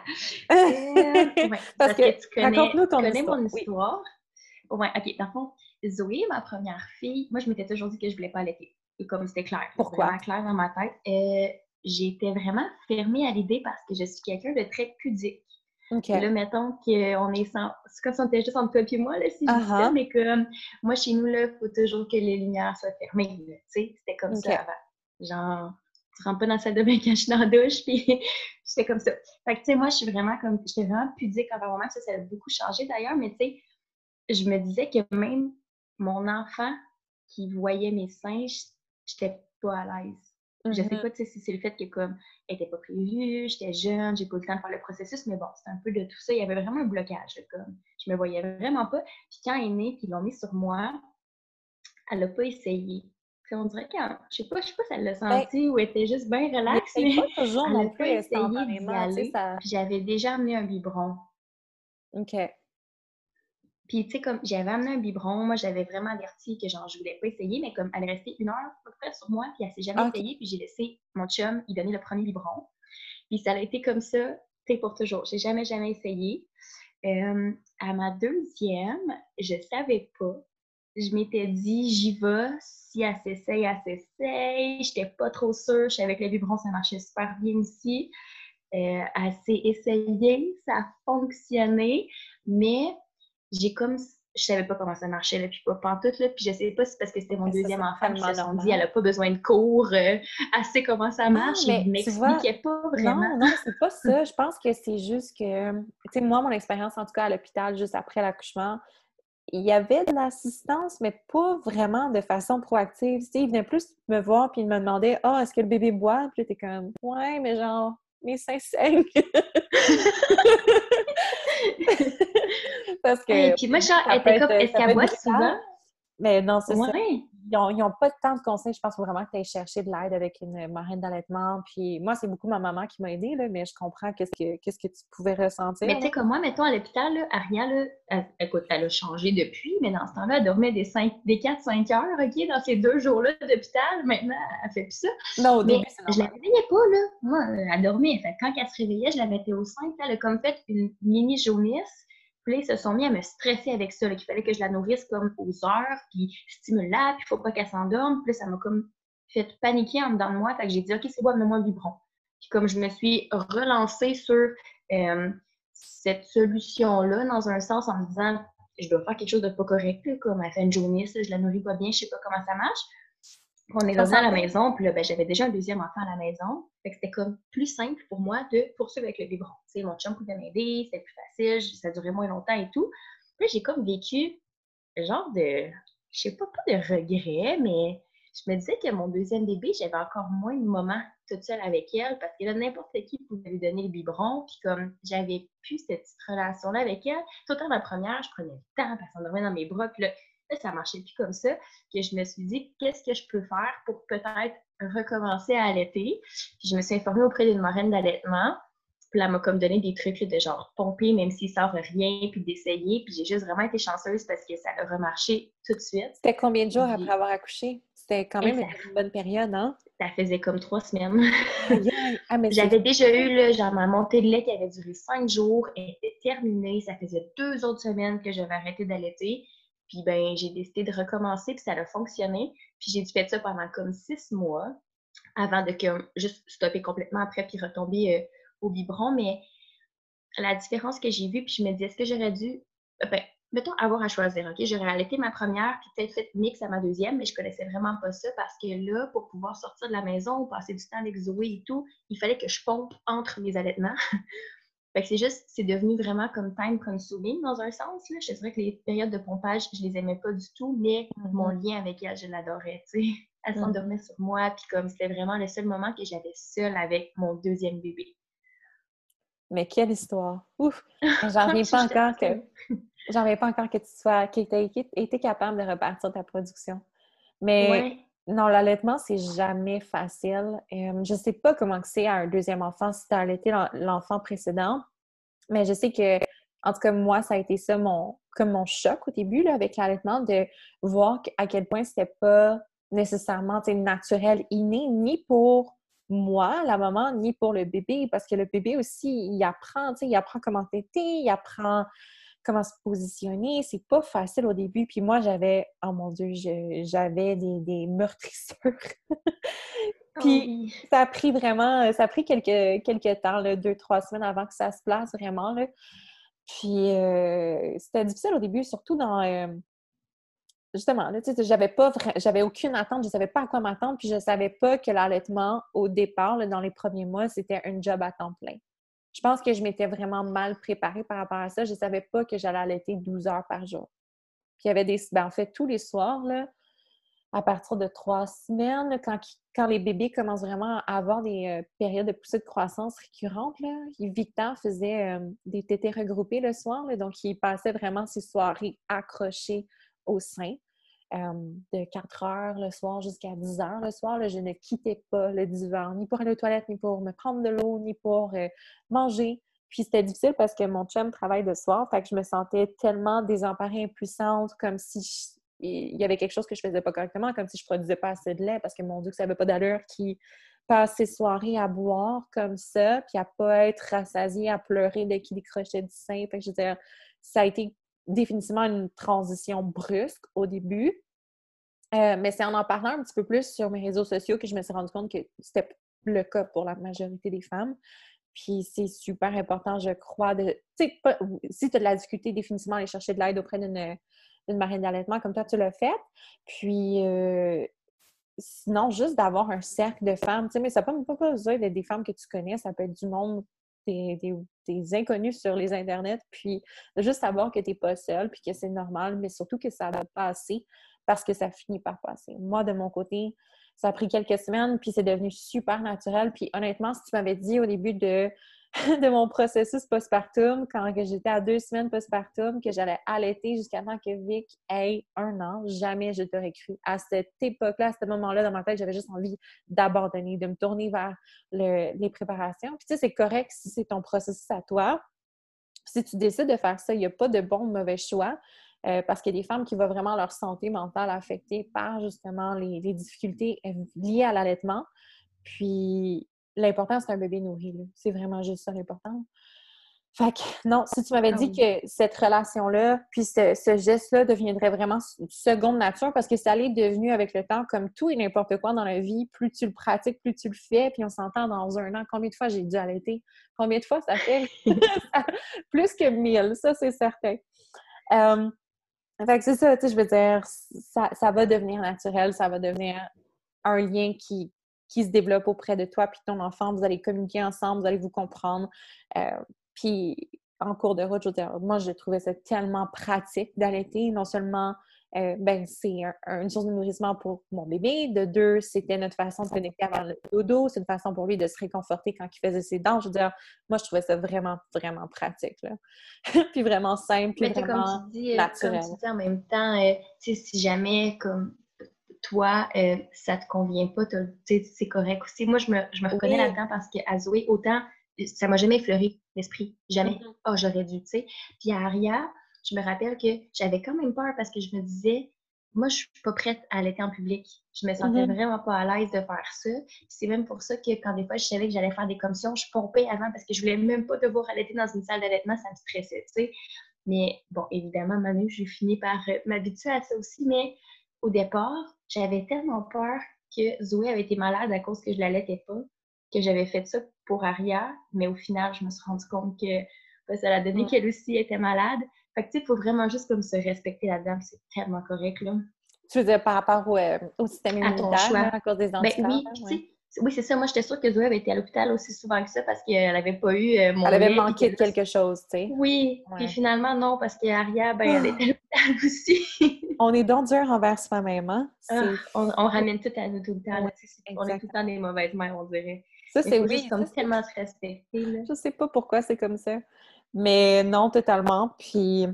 Ouais, parce que tu connais, raconte-nous ton histoire. Mon histoire. Oui. Ouais, OK, dans le fond, Zoé, ma première fille, moi, je m'étais toujours dit que je voulais pas allaiter. Et comme c'était clair, c'était clair dans ma tête, j'étais vraiment fermée à l'idée parce que je suis quelqu'un de très pudique. Okay. Là, mettons qu'on est sans... C'est comme si on était juste entre toi et moi, là, si je dis ça, mais comme... Moi, chez nous, là, il faut toujours que les lumières soient fermées, tu sais. C'était comme ça avant. Genre, tu rentres pas dans la salle de bain quand je suis dans la douche, puis... j'étais comme ça. Fait que, tu sais, moi, je suis vraiment comme... J'étais vraiment pudique envers moi-même. Ça a beaucoup changé, d'ailleurs, mais tu sais... Je me disais que même mon enfant qui voyait mes seins, j'étais pas à l'aise. Je sais pas si c'est le fait que comme elle était pas prévue, j'étais jeune, j'ai pas eu le temps de faire le processus, mais bon, c'était un peu de tout ça. Il y avait vraiment un blocage. Comme je me voyais vraiment pas. Puis quand elle est née, puis ils l'ont mis sur moi, elle a pas essayé. Puis on dirait que je sais pas si elle l'a senti ou elle était juste bien relaxée. Mais pas toujours elle a pas essayé d'y aller. Ça... Puis j'avais déjà amené un biberon. OK. Puis, tu sais, comme j'avais amené un biberon, moi, j'avais vraiment averti que, genre, je voulais pas essayer, mais comme elle restait 1 heure à peu près sur moi, puis elle s'est jamais essayée, puis j'ai laissé mon chum y donner le premier biberon. Puis ça a été comme ça, tu sais, pour toujours. J'ai jamais essayé. À ma deuxième, je savais pas. Je m'étais dit, j'y vais, si elle s'essaye, elle s'essaye. J'étais pas trop sûre, je savais que le biberon, ça marchait super bien aussi. Elle s'est essayée, ça a fonctionné, mais... je savais pas comment ça marchait, là, puis pas pantoute, là, puis je sais pas si c'est parce que c'était mon deuxième enfant, puis ils se sont dit, elle a pas besoin de cours, elle sait comment ça marche, mais m'expliquaient pas vraiment. Non, c'est pas ça, je pense que c'est juste que, tu sais, moi, mon expérience, en tout cas, à l'hôpital, juste après l'accouchement, il y avait de l'assistance, mais pas vraiment de façon proactive, tu sais, ils venaient plus me voir, puis ils me demandaient, ah, est-ce que le bébé boit? Puis j'étais comme, ouais, mais genre, mes seins saignent! Parce que... Et puis moi, genre, elle était comme, est-ce qu'elle boit souvent? Mais non, c'est ça. Ils n'ont pas tant de conseils. Je pense vraiment que tu ailles chercher de l'aide avec une marraine d'allaitement. Puis moi, c'est beaucoup ma maman qui m'a aidée, là, mais je comprends qu'est-ce que tu pouvais ressentir. Mais tu sais, comme moi, mettons, à l'hôpital, là, Aria, là, elle a changé depuis, mais dans ce temps-là, elle dormait des 4-5 heures, OK, dans ces 2 jours-là d'hôpital. Maintenant, elle fait plus ça. Non, au début, mais c'est normal. Je la réveillais pas, là. Moi, elle dormait. Fait, quand elle se réveillait, je la mettais au sein. Elle a comme fait une mini-jaunisse. Puis ils se sont mis à me stresser avec ça, là, qu'il fallait que je la nourrisse comme aux heures, puis stimule-la, puis il faut pas qu'elle s'endorme. Puis là, ça m'a comme fait paniquer en dedans de moi. Fait que j'ai dit, OK, c'est bon, mets-moi un biberon. Puis comme je me suis relancée sur cette solution-là, dans un sens, en me disant, je dois faire quelque chose de pas correct, comme elle fait une jaunisse, je la nourris pas bien, je sais pas comment ça marche. Puis on est rentrés à la maison, puis là, ben, j'avais déjà un deuxième enfant à la maison. Fait que c'était comme plus simple pour moi de poursuivre avec le biberon. Tu sais, mon chum pouvait m'aider, c'était plus facile, ça durait moins longtemps et tout. Puis là, j'ai comme vécu genre de, je sais pas, pas de regret, mais je me disais que mon deuxième bébé, j'avais encore moins de moments toute seule avec elle parce que là, n'importe qui pouvait lui donner le biberon. Puis comme j'avais plus cette petite relation-là avec elle, tout le temps, la première, je prenais le temps parce qu'on dormait dans mes bras. Puis là, ça marchait plus comme ça. Puis je me suis dit, qu'est-ce que je peux faire pour peut-être recommencer à allaiter? Puis je me suis informée auprès d'une marraine d'allaitement. Puis elle m'a comme donné des trucs de genre pomper, même s'il ne sort rien, puis d'essayer. Puis j'ai juste vraiment été chanceuse parce que ça a remarché tout de suite. C'était combien de jours après avoir accouché? C'était quand même une bonne période, hein? Ça faisait comme 3 semaines. Ah, mais j'avais déjà eu là, genre ma montée de lait qui avait duré 5 jours. Elle était terminée. Ça faisait 2 autres semaines que j'avais arrêté d'allaiter. Puis ben j'ai décidé de recommencer, puis ça a fonctionné. Puis j'ai fait ça pendant comme 6 mois avant de comme, juste stopper complètement après puis retomber au biberon. Mais la différence que j'ai vue, puis je me disais, est-ce que j'aurais dû... Ben, mettons, avoir à choisir, OK? J'aurais allaité ma première, puis peut-être fait mix à ma deuxième, mais je connaissais vraiment pas ça parce que là, pour pouvoir sortir de la maison ou passer du temps avec Zoé et tout, il fallait que je pompe entre mes allaitements. Fait que c'est juste, c'est devenu vraiment comme time consuming dans un sens, là. Je dirais que les périodes de pompage, je les aimais pas du tout, mais mon lien avec elle, je l'adorais, tu sais. Elle s'endormait sur moi, puis comme c'était vraiment le seul moment que j'avais seule avec mon deuxième bébé. Mais quelle histoire! Ouf! J'en reviens pas encore que... J'en avais pas encore que tu sois, que tu aies été capable de repartir ta production. Mais non, l'allaitement, c'est jamais facile. Je sais pas comment c'est à un deuxième enfant si tu as allaité l'enfant précédent, mais je sais que, en tout cas, moi, ça a été ça mon choc au début là, avec l'allaitement, de voir à quel point c'était pas nécessairement naturel, inné, ni pour moi, la maman, ni pour le bébé, parce que le bébé aussi, il apprend comment téter, il apprend comment se positionner, c'est pas facile au début. Puis moi, j'avais, oh mon Dieu, j'avais des meurtrissures. Puis ça a pris quelques temps, là, 2-3 semaines avant que ça se place vraiment, là. Puis c'était difficile au début, surtout dans... justement, là, tu sais, j'avais aucune attente, je savais pas à quoi m'attendre, puis je savais pas que l'allaitement, au départ, là, dans les premiers mois, c'était un job à temps plein. Je pense que je m'étais vraiment mal préparée par rapport à ça. Je ne savais pas que j'allais allaiter 12 heures par jour. Puis il y avait en fait, tous les soirs, là, à partir de 3 semaines, quand les bébés commencent vraiment à avoir des périodes de poussée de croissance récurrentes, là, Victor faisait des tétés regroupés le soir, là, donc il passait vraiment ses soirées accrochées au sein. De 4 heures le soir jusqu'à 10 heures le soir, là, je ne quittais pas le divan, ni pour aller aux toilettes, ni pour me prendre de l'eau, ni pour manger. Puis c'était difficile parce que mon chum travaille le soir, fait que je me sentais tellement désemparée, impuissante, comme si il y avait quelque chose que je faisais pas correctement, comme si je produisais pas assez de lait, parce que mon Dieu, que ça avait pas d'allure qui passe ses soirées à boire comme ça, puis à pas être rassasiée, à pleurer dès qu'il décrochait du sein. Fait que je veux dire, ça a été définitivement une transition brusque au début. Mais c'est en parlant un petit peu plus sur mes réseaux sociaux que je me suis rendu compte que c'était le cas pour la majorité des femmes. Puis c'est super important, je crois, de... Tu sais, si tu as de la difficulté, définitivement aller chercher de l'aide auprès d'une marraine d'allaitement, comme toi, tu l'as fait. Puis sinon, juste d'avoir un cercle de femmes. Tu sais, mais ça peut pas besoin d'être des femmes que tu connais, ça peut être du monde... Des inconnus sur les internets, puis juste savoir que t'es pas seule, puis que c'est normal, mais surtout que ça va passer, parce que ça finit par passer. Moi, de mon côté, ça a pris quelques semaines, puis c'est devenu super naturel, puis honnêtement, si tu m'avais dit au début de mon processus postpartum, quand j'étais à 2 semaines postpartum, que j'allais allaiter jusqu'à temps que Vic ait 1 an, jamais je t'aurais cru. À cette époque-là, à ce moment-là, dans ma tête, j'avais juste envie d'abandonner, de me tourner vers les préparations. Puis tu sais, c'est correct si c'est ton processus à toi. Puis si tu décides de faire ça, il n'y a pas de bon ou de mauvais choix, parce qu'il y a des femmes qui voient vraiment leur santé mentale affectée par, justement, les difficultés liées à l'allaitement. Puis... l'important, c'est un bébé nourri, là. C'est vraiment juste ça, l'important. Fait que, non, si tu m'avais dit que cette relation-là, puis ce geste-là deviendrait vraiment seconde nature, parce que ça l'est devenu avec le temps, comme tout et n'importe quoi dans la vie, plus tu le pratiques, plus tu le fais, puis on s'entend dans 1 an. Combien de fois j'ai dû allaiter? Combien de fois ça fait? Plus que 1000, ça, c'est certain. Fait que c'est ça, tu sais, je veux dire, ça va devenir naturel, ça va devenir un lien qui se développe auprès de toi puis ton enfant. Vous allez communiquer ensemble, vous allez vous comprendre. Puis, en cours de route, je veux dire, moi, je trouvais ça tellement pratique d'allaiter, non seulement c'est une source de nourrissement pour mon bébé. De deux, c'était notre façon de connecter avant le dodo. C'est une façon pour lui de se réconforter quand il faisait ses dents. Je veux dire, moi, je trouvais ça vraiment, vraiment pratique, là. Puis vraiment simple, puis vraiment naturel. Comme tu dis en même temps, tu sais, si jamais, comme toi, ça te convient pas, tu sais, c'est correct aussi. Moi, je me reconnais là-dedans parce qu'à Zoé, autant, ça m'a jamais effleuré l'esprit. Jamais. Mm-hmm. Oh, j'aurais dû, tu sais. Puis à Aria, je me rappelle que j'avais quand même peur parce que je me disais, moi, je suis pas prête à allaiter en public. Je me sentais vraiment pas à l'aise de faire ça. Puis c'est même pour ça que quand des fois, je savais que j'allais faire des commissions, je pompais avant parce que je voulais même pas devoir allaiter dans une salle d'allaitement, ça me stressait, tu sais. Mais bon, évidemment, Manu, j'ai fini par m'habituer à ça aussi, mais au départ, j'avais tellement peur que Zoé avait été malade à cause que je l'allaitais pas, que j'avais fait ça pour Aria, mais au final, je me suis rendue compte que ben, ça l'a donné qu'elle aussi était malade. Fait que, tu sais, il faut vraiment juste comme se respecter là-dedans, c'est tellement correct, là. Tu veux dire par rapport au système immunitaire, là, à cause des anticorps? Ben oui, ouais. Oui, c'est ça. Moi, j'étais sûre que Zoé avait été à l'hôpital aussi souvent que ça parce qu'elle n'avait pas eu mon Elle avait lait, manqué de quelque chose, tu sais. Oui, puis finalement, non, parce qu'Aria, elle était à l'hôpital aussi. On est donc dur envers soi-même, hein? On ramène tout à nous tout le temps. Ouais, on est tout le temps des mauvaises mères, on dirait. Ça, c'est juste comme tellement se respecter. Je sais pas pourquoi c'est comme ça. Mais non, totalement. Puis,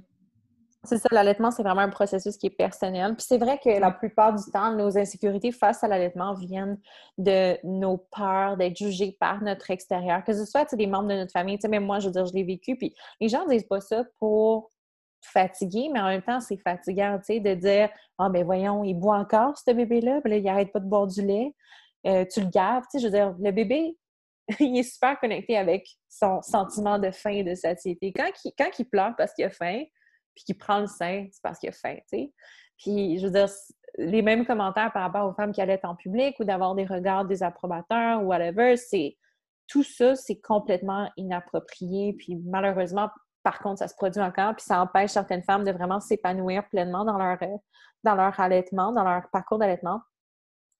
c'est ça, l'allaitement, c'est vraiment un processus qui est personnel. Puis c'est vrai que la plupart du temps, nos insécurités face à l'allaitement viennent de nos peurs d'être jugées par notre extérieur. Que ce soit, tu sais, des membres de notre famille. Tu sais, même moi, je veux dire, je l'ai vécu. Puis les gens disent pas ça pour fatiguer, mais en même temps, c'est fatigant, tu sais, de dire « Ah, ben voyons, il boit encore, ce bébé-là. Puis là, il arrête pas de boire du lait. Tu le gaves. » Tu sais, je veux dire, le bébé, il est super connecté avec son sentiment de faim et de satiété. Quand il pleure parce qu'il a faim, puis qu'il prend le sein, c'est parce qu'il a faim, tu sais. Puis, je veux dire, les mêmes commentaires par rapport aux femmes qui allaitent en public ou d'avoir des regards désapprobateurs ou whatever, tout ça, c'est complètement inapproprié. Puis, malheureusement, par contre, ça se produit encore, puis ça empêche certaines femmes de vraiment s'épanouir pleinement dans leur allaitement, dans leur parcours d'allaitement.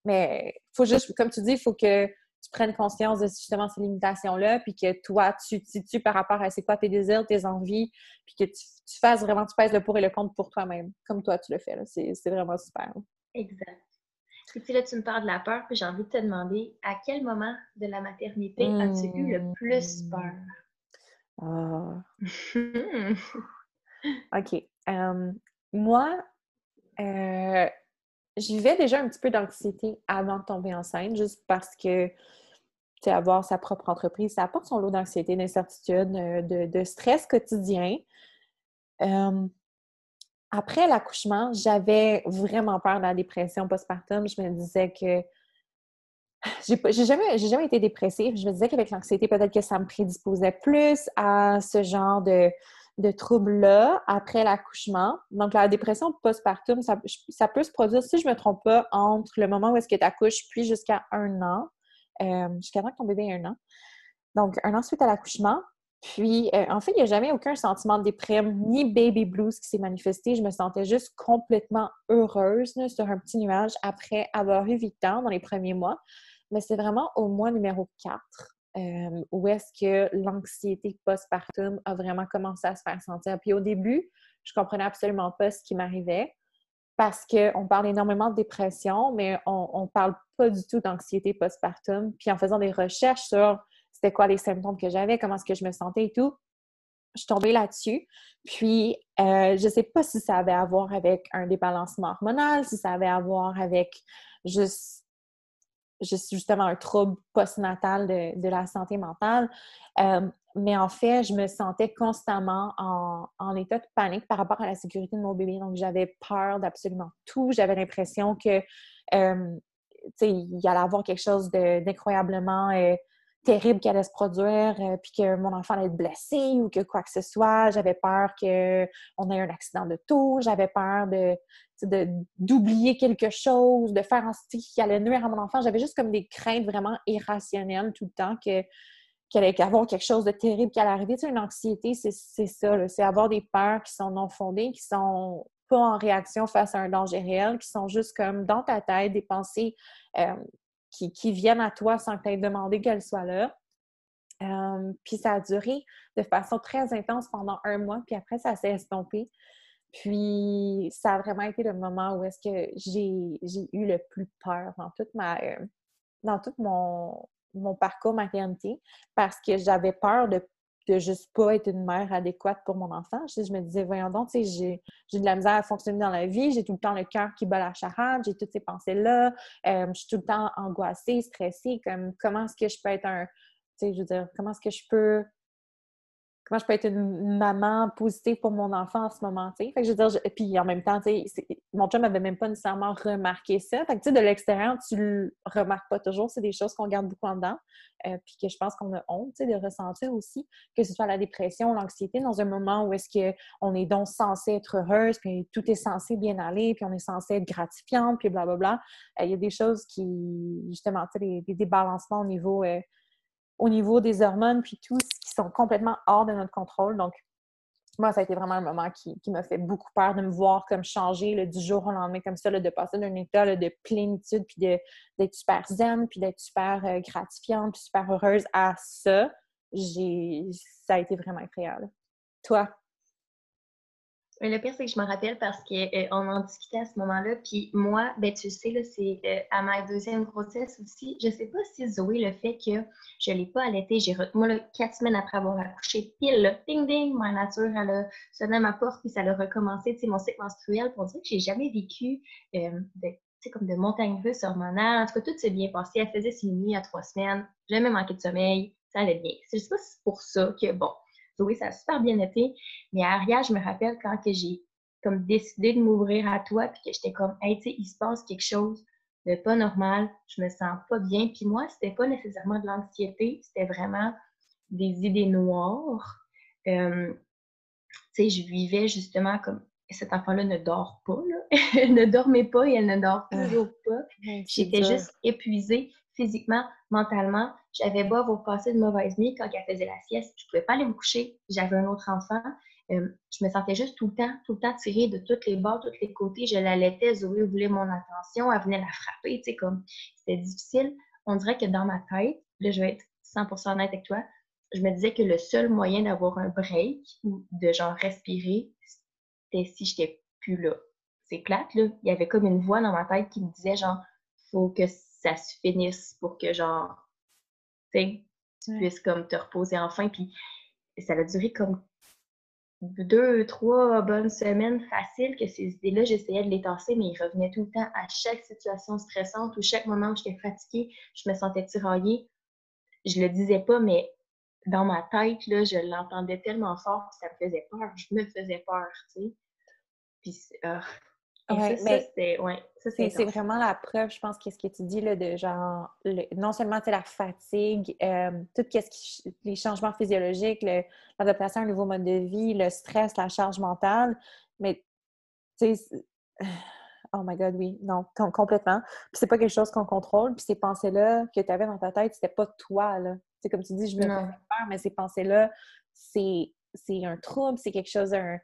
Mais, faut juste, comme tu dis, il faut que tu prennes conscience de justement ces limitations-là, puis que toi, tu te situes par rapport à c'est quoi tes désirs, tes envies, puis que tu fasses vraiment, tu pèses le pour et le contre pour toi-même, comme toi, tu le fais. Là. C'est vraiment super. Exact. Et puis là, tu me parles de la peur, puis j'ai envie de te demander à quel moment de la maternité as-tu eu le plus peur? OK. Moi, je vivais déjà un petit peu d'anxiété avant de tomber enceinte, juste parce que, tu sais, avoir sa propre entreprise, ça apporte son lot d'anxiété, d'incertitude, de stress quotidien. Après l'accouchement, j'avais vraiment peur de la dépression postpartum. Je me disais que j'ai jamais été dépressive. Je me disais qu'avec l'anxiété, peut-être que ça me prédisposait plus à ce genre de troubles-là après l'accouchement. Donc, la dépression postpartum, ça peut se produire, si je ne me trompe pas, entre le moment où est-ce que tu accouches, puis jusqu'à 1 an, jusqu'à avant que ton bébé ait 1 an. Donc, 1 an suite à l'accouchement. Puis, en fait, il n'y a jamais aucun sentiment de déprime ni baby blues qui s'est manifesté. Je me sentais juste complètement heureuse là, sur un petit nuage après avoir eu Victor dans les premiers mois. Mais c'est vraiment au mois numéro 4. Où est-ce que l'anxiété postpartum a vraiment commencé à se faire sentir. Puis au début, je comprenais absolument pas ce qui m'arrivait parce qu'on parle énormément de dépression, mais on parle pas du tout d'anxiété postpartum. Puis en faisant des recherches sur c'était quoi les symptômes que j'avais, comment est-ce que je me sentais et tout, je suis tombée là-dessus. Puis je sais pas si ça avait à voir avec un débalancement hormonal, si ça avait à voir avec justement un trouble postnatal de la santé mentale. Mais en fait, je me sentais constamment en état de panique par rapport à la sécurité de mon bébé. Donc, j'avais peur d'absolument tout. J'avais l'impression que, tu sais, il allait avoir quelque chose d'incroyablement terrible qui allait se produire, puis que mon enfant allait être blessé ou que quoi que ce soit. J'avais peur qu'on ait un accident d'auto. J'avais peur d'oublier quelque chose, de faire un style qui allait nuire à mon enfant. J'avais juste comme des craintes vraiment irrationnelles tout le temps qu'il allait y avoir quelque chose de terrible qui allait arriver. Tu sais, une anxiété, c'est ça, là. C'est avoir des peurs qui sont non fondées, qui sont pas en réaction face à un danger réel, qui sont juste comme dans ta tête, des pensées qui viennent à toi sans que tu aies demandé qu'elles soient là. Puis ça a duré de façon très intense pendant 1 mois, puis après ça s'est estompé. Puis, ça a vraiment été le moment où est-ce que j'ai eu le plus peur dans toute mon parcours maternité, parce que j'avais peur de juste pas être une mère adéquate pour mon enfant. Je me disais, voyons donc, tu sais, j'ai de la misère à fonctionner dans la vie, j'ai tout le temps le cœur qui bat la charade, j'ai toutes ces pensées-là, je suis tout le temps angoissée, stressée, comme comment est-ce que je peux être comment je peux être une maman positive pour mon enfant en ce moment, tu sais. Fait que puis en même temps, tu sais, mon chum n'avait même pas nécessairement remarqué ça. Fait que tu sais, de l'extérieur, tu le remarques pas toujours. C'est des choses qu'on garde beaucoup en dedans. Puis que je pense qu'on a honte, tu sais, de ressentir aussi, que ce soit la dépression, l'anxiété, dans un moment où est-ce qu'on est donc censé être heureuse, puis tout est censé bien aller, puis on est censé être gratifiante, puis blablabla. Il y a des choses qui, justement, tu sais, des débalancements au niveau des hormones, puis tout, qui sont complètement hors de notre contrôle. Donc, moi, ça a été vraiment un moment qui m'a fait beaucoup peur, de me voir comme changer là, du jour au lendemain comme ça, là, de passer d'un état là, de plénitude, puis d'être super zen, puis d'être super gratifiante, puis super heureuse à ça. Ça a été vraiment effrayant. Toi? Le pire, c'est que je m'en rappelle parce qu'on en discutait à ce moment-là. Puis moi, ben tu sais, là, c'est à ma deuxième grossesse aussi. Je ne sais pas si Zoé, le fait que je ne l'ai pas allaitée, moi, là, 4 semaines après avoir accouché, pile, là, ding-ding, ma nature, elle a sonné à ma porte, puis ça a recommencé, tu sais, mon cycle menstruel. On dirait que je n'ai jamais vécu comme de montagne russe hormonale. En tout cas, tout s'est bien passé. Elle faisait ses nuits à 3 semaines. Jamais manqué de sommeil. Ça allait bien. Je ne sais pas si c'est pour ça que, bon... Oui, ça a super bien été, mais à Aria, je me rappelle quand que j'ai comme décidé de m'ouvrir à toi, puis que j'étais comme, hey, tu sais, il se passe quelque chose de pas normal, je me sens pas bien. Puis moi, c'était pas nécessairement de l'anxiété, c'était vraiment des idées noires. Tu sais, je vivais justement comme, cet enfant-là ne dort pas, là. Elle ne dormait pas et elle ne dort toujours pas. J'étais juste épuisée. Physiquement, mentalement, j'avais beau avoir passé de mauvaise nuit quand elle faisait la sieste. Je ne pouvais pas aller me coucher. J'avais un autre enfant. Je me sentais juste tout le temps tirée de tous les bords, tous les côtés. Je l'allaitais, Zoé voulait mon attention. Elle venait la frapper. Tu sais, comme c'était difficile. On dirait que dans ma tête, là, je vais être 100% honnête avec toi, je me disais que le seul moyen d'avoir un break ou de genre respirer, c'était si je n'étais plus là. C'est plate, là. Il y avait comme une voix dans ma tête qui me disait genre, faut que ça se finisse pour que, genre, tu puisses comme te reposer enfin. Puis ça a duré comme 2-3 bonnes semaines faciles que ces idées-là, j'essayais de les tasser, mais ils revenaient tout le temps à chaque situation stressante ou chaque moment où j'étais fatiguée, je me sentais tiraillée. Je le disais pas, mais dans ma tête, là, je l'entendais tellement fort que ça me faisait peur. Je me faisais peur, tu sais. Puis... c'est vraiment la preuve, je pense, qu'est-ce que tu dis, là, de genre, non seulement la fatigue, tout les changements physiologiques, l'adaptation à un nouveau mode de vie, le stress, la charge mentale, mais, tu sais, oh my God, oui, non, complètement. Puis c'est pas quelque chose qu'on contrôle, puis ces pensées-là que tu avais dans ta tête, c'était pas toi, là. Tu sais, comme tu dis, je me fais peur, mais ces pensées-là, c'est un trouble, c'est quelque chose d'un...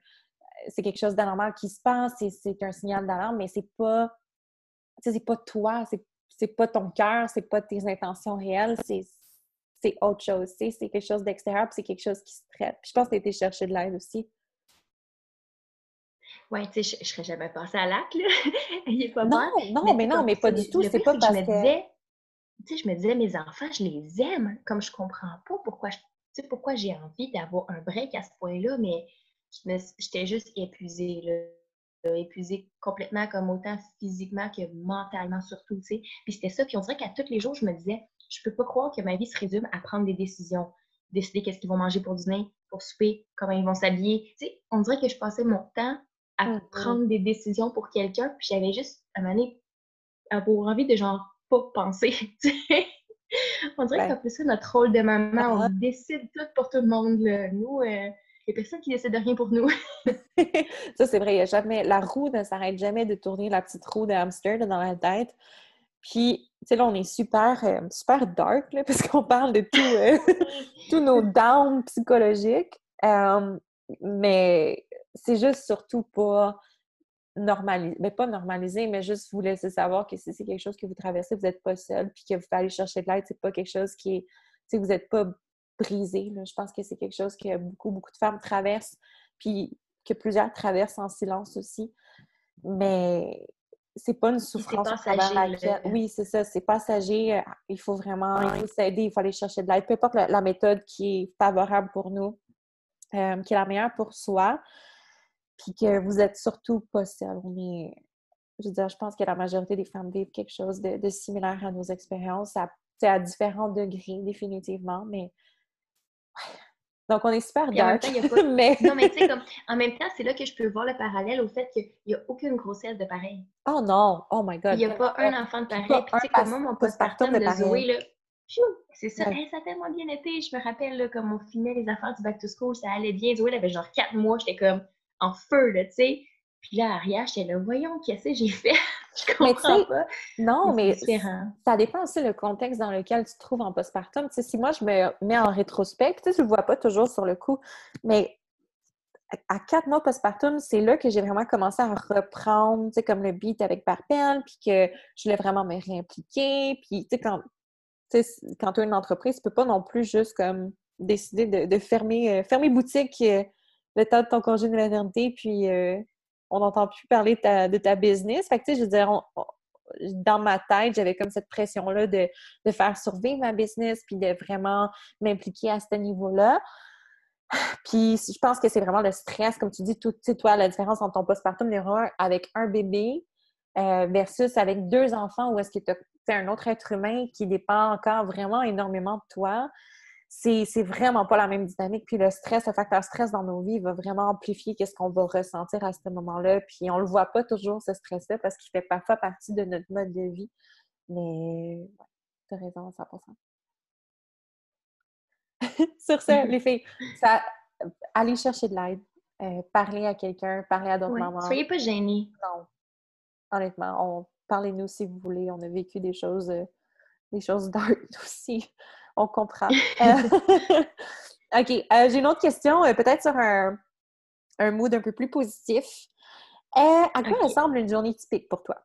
C'est quelque chose d'anormal qui se passe, c'est un signal d'alarme, mais c'est pas toi, c'est pas ton cœur, c'est pas tes intentions réelles, c'est autre chose, c'est quelque chose d'extérieur, puis c'est quelque chose qui se traite. Puis je pense que tu as été chercher de l'aide aussi. Oui, tu sais, je serais jamais passée à l'acte, là. Il est pas mal. Non, mais pas du tout, c'est pas parce que... Je me disais, mes enfants, je les aime, comme je comprends pas pourquoi j'ai envie d'avoir un break à ce point-là, mais... J'étais juste épuisée, là. Épuisée complètement, comme autant physiquement que mentalement, surtout, tu sais. Puis c'était ça. Puis on dirait qu'à tous les jours, je me disais, je peux pas croire que ma vie se résume à prendre des décisions. Décider qu'est-ce qu'ils vont manger pour dîner, pour souper, comment ils vont s'habiller. Tu sais, on dirait que je passais mon temps à prendre des décisions pour quelqu'un. Puis j'avais juste, à un moment donné, avoir envie de genre pas penser, tu sais. On dirait que c'est un peu ça notre rôle de maman. On décide tout pour tout le monde, là. Nous... Il n'y a personne qui décide de rien pour nous. Ça, c'est vrai. La roue ne s'arrête jamais de tourner, la petite roue de hamster là, dans la tête. Puis, tu sais, là, on est super, super dark, là, parce qu'on parle de tout, tous nos downs psychologiques. Mais c'est juste surtout pas normalisé. Mais pas normalisé, mais juste vous laisser savoir que si c'est quelque chose que vous traversez, vous n'êtes pas seul, puis que vous allez chercher de l'aide, c'est pas quelque chose qui est... Tu sais, vous n'êtes pas... brisée. Je pense que c'est quelque chose que beaucoup de femmes traversent, puis que plusieurs traversent en silence aussi. Mais c'est pas une souffrance à travers laquelle... Oui, c'est ça, c'est passager. Il faut vraiment s'aider, il faut aller chercher de l'aide. Peu importe la méthode qui est favorable pour nous, qui est la meilleure pour soi, puis que vous êtes surtout pas seul. On est... Je veux dire, je pense que la majorité des femmes vivent quelque chose de similaire à nos expériences, à différents degrés, définitivement, mais... Donc, on est super dark. Non, mais tu sais, comme, en même temps, c'est là que je peux voir le parallèle au fait qu'il n'y a aucune grossesse de pareil. Oh non! Oh my God! Il n'y a pas un enfant de pareil. Puis, tu sais, comme moi, mon postpartum de Zoé, là, pfiou, c'est ça. Ouais. Hey, ça a tellement bien été. Je me rappelle, là, comme on finait les affaires du back to school, ça allait bien. Zoé, elle avait genre 4 mois. J'étais comme en feu, là, tu sais. Puis là, Aria, j'étais là, voyons, qu'est-ce que j'ai fait? Je comprends pas. Non, mais ça dépend aussi le contexte dans lequel tu te trouves en postpartum. Tu sais, si moi, je me mets en rétrospect, tu sais, je le vois pas toujours sur le coup, mais à 4 mois postpartum, c'est là que j'ai vraiment commencé à reprendre, tu sais, comme le beat avec Barbelle, puis que je voulais vraiment me réimpliquer. Puis, tu sais, quand tu as une entreprise, tu peux pas non plus juste comme décider de fermer boutique le temps de ton congé de maternité, puis... on n'entend plus parler de ta business. Fait que, tu sais, je veux dire, dans ma tête, j'avais comme cette pression-là de faire survivre ma business puis de vraiment m'impliquer à ce niveau-là. Puis, je pense que c'est vraiment le stress. Comme tu dis, tu sais, toi, la différence entre ton postpartum numéro 1 avec un bébé versus avec 2 enfants où est-ce que tu as un autre être humain qui dépend encore vraiment énormément de toi. C'est vraiment pas la même dynamique. Puis le stress, le facteur stress dans nos vies va vraiment amplifier qu'est-ce qu'on va ressentir à ce moment-là. Puis on le voit pas toujours, ce stress-là, parce qu'il fait parfois partie de notre mode de vie. Mais ouais, t'as raison, 100%. Sur ça, les filles, allez chercher de l'aide. Parlez à quelqu'un, parlez à d'autres mamans. Soyez pas gênés. Non. Honnêtement, parlez-nous si vous voulez. On a vécu des choses dark aussi. On comprend. OK. J'ai une autre question, peut-être sur un mood un peu plus positif. À quoi ressemble une journée typique pour toi?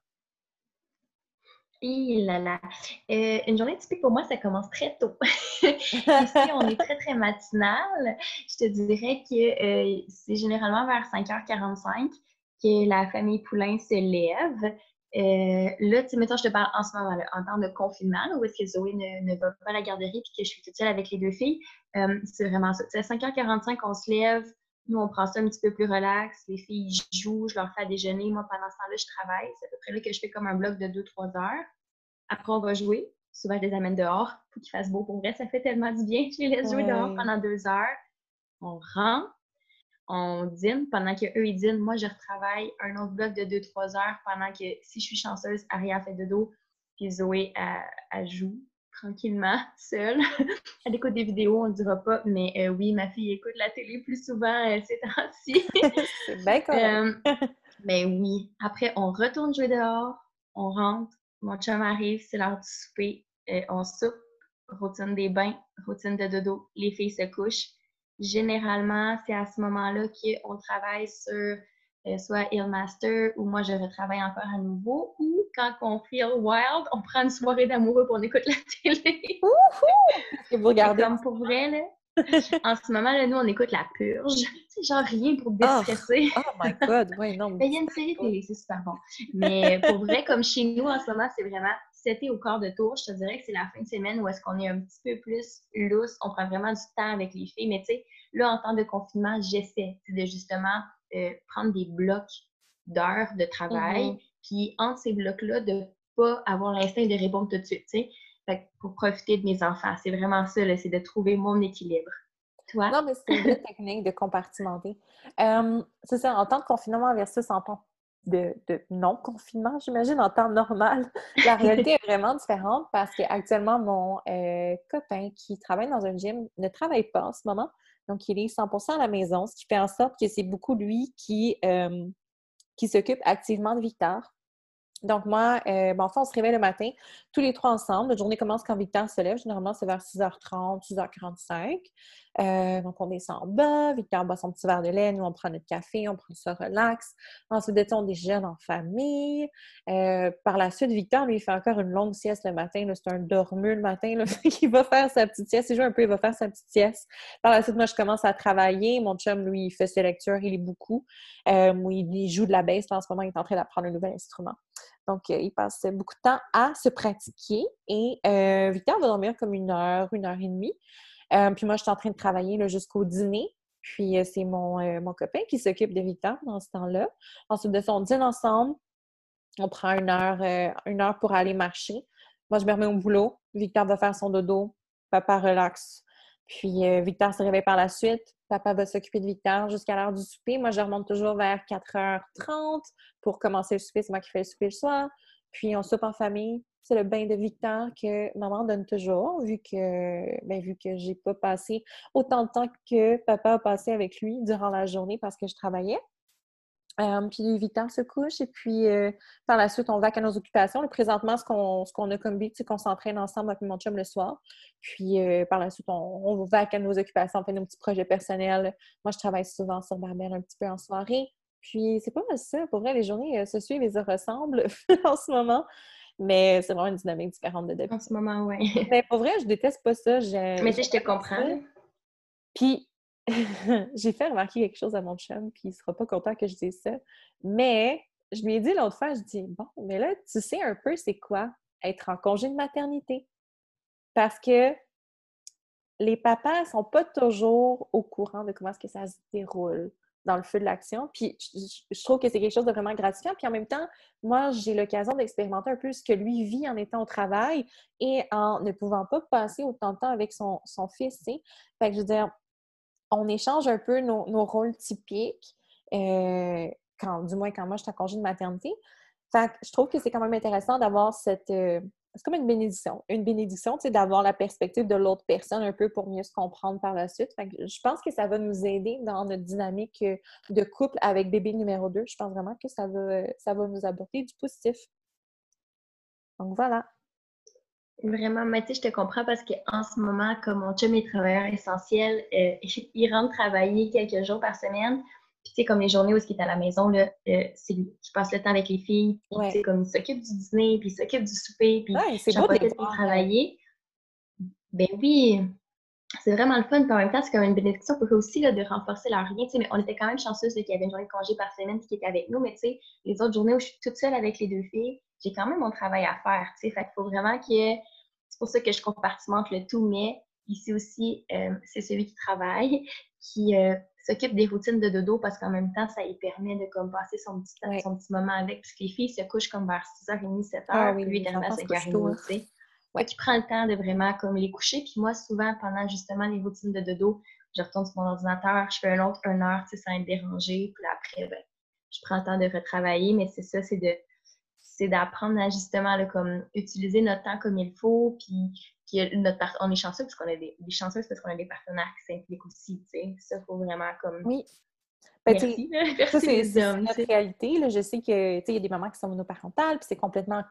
Une journée typique pour moi, ça commence très tôt. Ici, on est très, très matinal. Je te dirais que c'est généralement vers 5h45 que la famille Poulain se lève. Là, tu sais, mettons, je te parle en ce moment-là, en temps de confinement, là, où est-ce que Zoé ne va pas à la garderie puis que je suis toute seule avec les 2 filles. C'est vraiment ça. T'sais, à 5h45, on se lève. Nous, on prend ça un petit peu plus relax. Les filles jouent, je leur fais à déjeuner. Moi, pendant ce temps-là, je travaille. C'est à peu près là que je fais comme un bloc de 2-3 heures. Après, on va jouer. Souvent, je les amène dehors pour qu'il fasse beau. Pour vrai, ça fait tellement du bien. Je les laisse jouer dehors pendant 2 heures. On rentre. On dîne. Pendant qu'eux, ils dînent, moi, je retravaille un autre bloc de 2-3 heures pendant que, si je suis chanceuse, Aria fait dodo, puis Zoé, elle joue tranquillement, seule. Elle écoute des vidéos, on ne dira pas, mais oui, ma fille écoute la télé plus souvent ces temps-ci. C'est bien correct. Mais oui. Après, on retourne jouer dehors, on rentre, mon chum arrive, c'est l'heure du souper, on soupe, routine des bains, routine de dodo, les filles se couchent. Généralement, c'est à ce moment-là qu'on travaille sur soit Illmaster ou moi, je retravaille encore à nouveau. Ou quand on feel wild, on prend une soirée d'amoureux et on écoute la télé. Ouhou! Vous regardez. Comme pour vrai, là. En ce moment, là, nous, on écoute La Purge. C'est genre rien pour déstresser. Oh my God! Oui, non. Mais il y a une série télé, c'est super bon. Mais pour vrai, comme chez nous, en ce moment, c'est vraiment... C'était au quart de tour, je te dirais que c'est la fin de semaine où est-ce qu'on est un petit peu plus lousse, on prend vraiment du temps avec les filles, mais tu sais, là, en temps de confinement, j'essaie de justement prendre des blocs d'heures de travail, puis entre ces blocs-là, de pas avoir l'instinct de répondre tout de suite, tu sais, fait que pour profiter de mes enfants, c'est vraiment ça, là, c'est de trouver mon équilibre. Toi? Non, mais c'est une bonne technique de compartimenter. C'est ça, en temps de confinement versus en temps de non-confinement, j'imagine, en temps normal. La réalité est vraiment différente parce qu'actuellement, mon copain qui travaille dans un gym ne travaille pas en ce moment. Donc, il est 100% à la maison, ce qui fait en sorte que c'est beaucoup lui qui s'occupe activement de Victor. Donc moi, en fait, on se réveille le matin, tous les trois ensemble. Notre journée commence quand Victor se lève. Généralement, c'est vers 6h30, 6h45. Donc on descend en bas, Victor boit son petit verre de lait, nous on prend notre café, on prend ça relax. Ensuite, on déjeune en famille. Par la suite, Victor, lui, il fait encore une longue sieste le matin. Là, c'est un dormeux le matin. Là. Il va faire sa petite sieste. Il joue un peu, il va faire sa petite sieste. Par la suite, moi, je commence à travailler. Mon chum, lui, il fait ses lectures, il lit beaucoup. Il joue de la basse. En ce moment, il est en train d'apprendre un nouvel instrument. Donc, il passe beaucoup de temps à se pratiquer. Et Victor va dormir comme 1h, 1h30. Puis moi, je suis en train de travailler là, jusqu'au dîner. Puis c'est mon copain qui s'occupe de Victor dans ce temps-là. Ensuite de ça, on dîne ensemble. On prend une heure pour aller marcher. Moi, je me remets au boulot. Victor va faire son dodo. Papa relaxe. Puis Victor se réveille par la suite. Papa va s'occuper de Victor jusqu'à l'heure du souper. Moi, je remonte toujours vers 4h30 pour commencer le souper. C'est moi qui fais le souper le soir. Puis on soupe en famille. C'est le bain de Victor que maman donne toujours, vu que j'ai pas passé autant de temps que papa a passé avec lui durant la journée parce que je travaillais. Puis Victor se couche et puis par la suite, on va à nos occupations. Là, présentement, ce qu'on a comme but, c'est qu'on s'entraîne ensemble avec mon chum le soir. Puis par la suite, on va à nos occupations, on fait nos petits projets personnels. Moi, je travaille souvent sur Barbelle un petit peu en soirée. Puis c'est pas mal ça. Pour vrai, les journées se suivent et se ressemblent en ce moment. Mais c'est vraiment une dynamique différente de depuis. En ce moment, oui. Mais pour vrai, je déteste pas ça. Mais tu sais, je te comprends. Puis j'ai fait remarquer quelque chose à mon chum, puis il sera pas content que je dise ça. Mais je lui ai dit l'autre fois, je dis « Bon, mais là, tu sais un peu c'est quoi être en congé de maternité. » Parce que les papas sont pas toujours au courant de comment est-ce que ça se déroule dans le feu de l'action. Puis je trouve que c'est quelque chose de vraiment gratifiant. Puis en même temps, moi, j'ai l'occasion d'expérimenter un peu ce que lui vit en étant au travail et en ne pouvant pas passer autant de temps avec son fils, tu sais. Fait que je veux dire, on échange un peu nos rôles typiques, du moins quand moi, je suis en congé de maternité. Fait que je trouve que c'est quand même intéressant d'avoir cette... c'est comme une bénédiction. Une bénédiction, tu sais, d'avoir la perspective de l'autre personne un peu pour mieux se comprendre par la suite. Fait que je pense que ça va nous aider dans notre dynamique de couple avec bébé numéro 2. Je pense vraiment que ça va nous apporter du positif. Donc, voilà. Vraiment, mais tu sais, je te comprends parce qu'en ce moment, comme mon chum est travailleur essentiel, il rentre travailler quelques jours par semaine. Puis, tu sais, comme les journées où il est à la maison, là, c'est lui qui passe le temps avec les filles. Puis, ouais. Tu sais, comme il s'occupe du dîner, puis il s'occupe du souper, puis ouais, c'est beau de travailler. Ben oui, c'est vraiment le fun. Puis en même temps, c'est comme une bénédiction pour eux aussi là, de renforcer leur lien. Tu sais, mais on était quand même chanceuses là, qu'il y avait une journée de congé par semaine qui était avec nous. Mais tu sais, les autres journées où je suis toute seule avec les deux filles, j'ai quand même mon travail à faire. Tu sais, fait qu'il faut vraiment que... C'est pour ça que je compartimente le tout, mais ici aussi, c'est celui qui travaille, qui... s'occupe des routines de dodo parce qu'en même temps, ça lui permet de comme passer son petit temps, oui. Son petit moment avec. Parce que les filles se couchent comme vers 6h30, 7h, ah, oui, puis lui, il dorme à 5h30, tu sais. Ouais, qui prend le temps de vraiment comme les coucher. Puis moi, souvent, pendant justement les routines de dodo, je retourne sur mon ordinateur, je fais un autre 1 heure, tu sais, sans être dérangée. Puis après, ben, je prends le temps de retravailler. Mais c'est ça, c'est d'apprendre à justement là, comme, utiliser notre temps comme il faut. Puis on est chanceux parce qu'on a des chanceuses parce qu'on a des partenaires qui s'impliquent aussi, tu sais. Ça, il faut vraiment comme... Oui. Ben, merci, ça, c'est notre réalité. Là. Je sais que, tu sais, il y a des mamans qui sont monoparentales, puis c'est complètement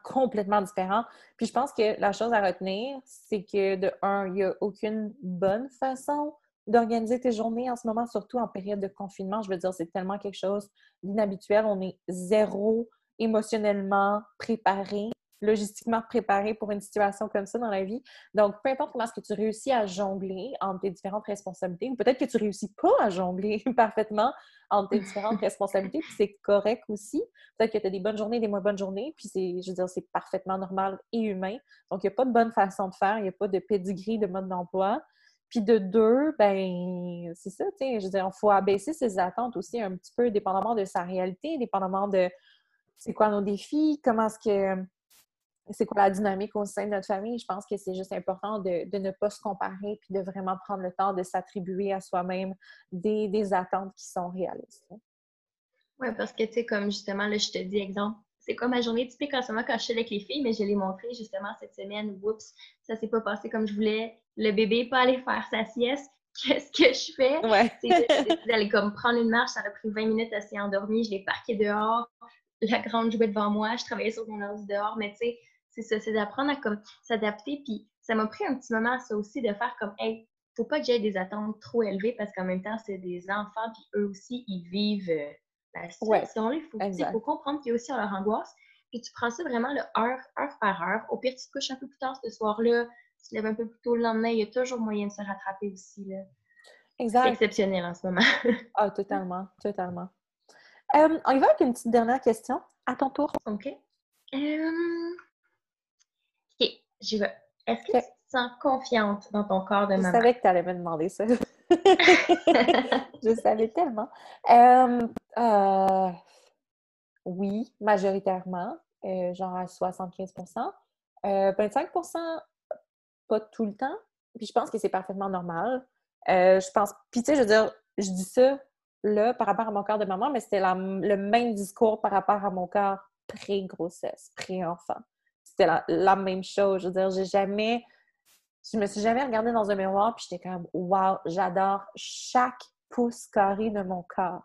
différent. Puis je pense que la chose à retenir, c'est que, de un, il n'y a aucune bonne façon d'organiser tes journées en ce moment, surtout en période de confinement. Je veux dire, c'est tellement quelque chose d'inhabituel. On est zéro émotionnellement préparé, logistiquement préparé pour une situation comme ça dans la vie. Donc, peu importe comment est-ce que tu réussis à jongler entre tes différentes responsabilités, ou peut-être que tu réussis pas à jongler parfaitement entre tes différentes responsabilités, puis c'est correct aussi. Peut-être que tu as des bonnes journées, des moins bonnes journées, puis c'est, je veux dire, c'est parfaitement normal et humain. Donc, il n'y a pas de bonne façon de faire, il n'y a pas de pedigree de mode d'emploi. Puis de deux, ben c'est ça, tu sais, je veux dire, il faut abaisser ses attentes aussi un petit peu, dépendamment de sa réalité, dépendamment de c'est quoi nos défis, comment est-ce que... C'est quoi la dynamique au sein de notre famille? Je pense que c'est juste important de ne pas se comparer puis de vraiment prendre le temps de s'attribuer à soi-même des attentes qui sont réalistes. Hein? Oui, parce que, tu sais, comme justement, là, je te dis, exemple, c'est quoi ma journée typique en ce moment quand je suis avec les filles, mais je l'ai montré justement cette semaine. Oups, ça s'est pas passé comme je voulais. Le bébé n'est pas allé faire sa sieste. Qu'est-ce que je fais? Ouais. C'est d'aller comme prendre une marche. Ça a pris 20 minutes, elle s'est endormie. Je l'ai parquée dehors. la grande jouée devant moi, je travaillais sur mon ordi dehors, mais tu sais, c'est ça, c'est d'apprendre à comme s'adapter, puis ça m'a pris un petit moment, ça aussi, de faire comme, hey, faut pas que j'aie des attentes trop élevées, parce qu'en même temps, c'est des enfants, puis eux aussi, ils vivent la situation, ouais, il faut comprendre qu'il y a aussi leur angoisse, puis tu prends ça vraiment heure par heure, au pire, tu te couches un peu plus tard ce soir-là, tu te lèves un peu plus tôt le lendemain, il y a toujours moyen de se rattraper aussi, là. Exact. C'est exceptionnel en ce moment. Ah, totalement, totalement. On y va avec une petite dernière question, à ton tour. OK. OK, j'y vais. Est-ce que tu te sens confiante dans ton corps de maman? Je savais que tu allais me demander ça. Je savais tellement. Oui, majoritairement, genre à 75%. 25%, pas tout le temps. Puis je pense que c'est parfaitement normal. Je pense... Puis tu sais, je veux dire, je dis ça là par rapport à mon corps de maman, mais c'était le même discours par rapport à mon corps pré-grossesse, pré-enfant. C'était la même chose. Je veux dire, je me suis jamais regardée dans un miroir puis j'étais comme « Wow! J'adore chaque pouce carré de mon corps! »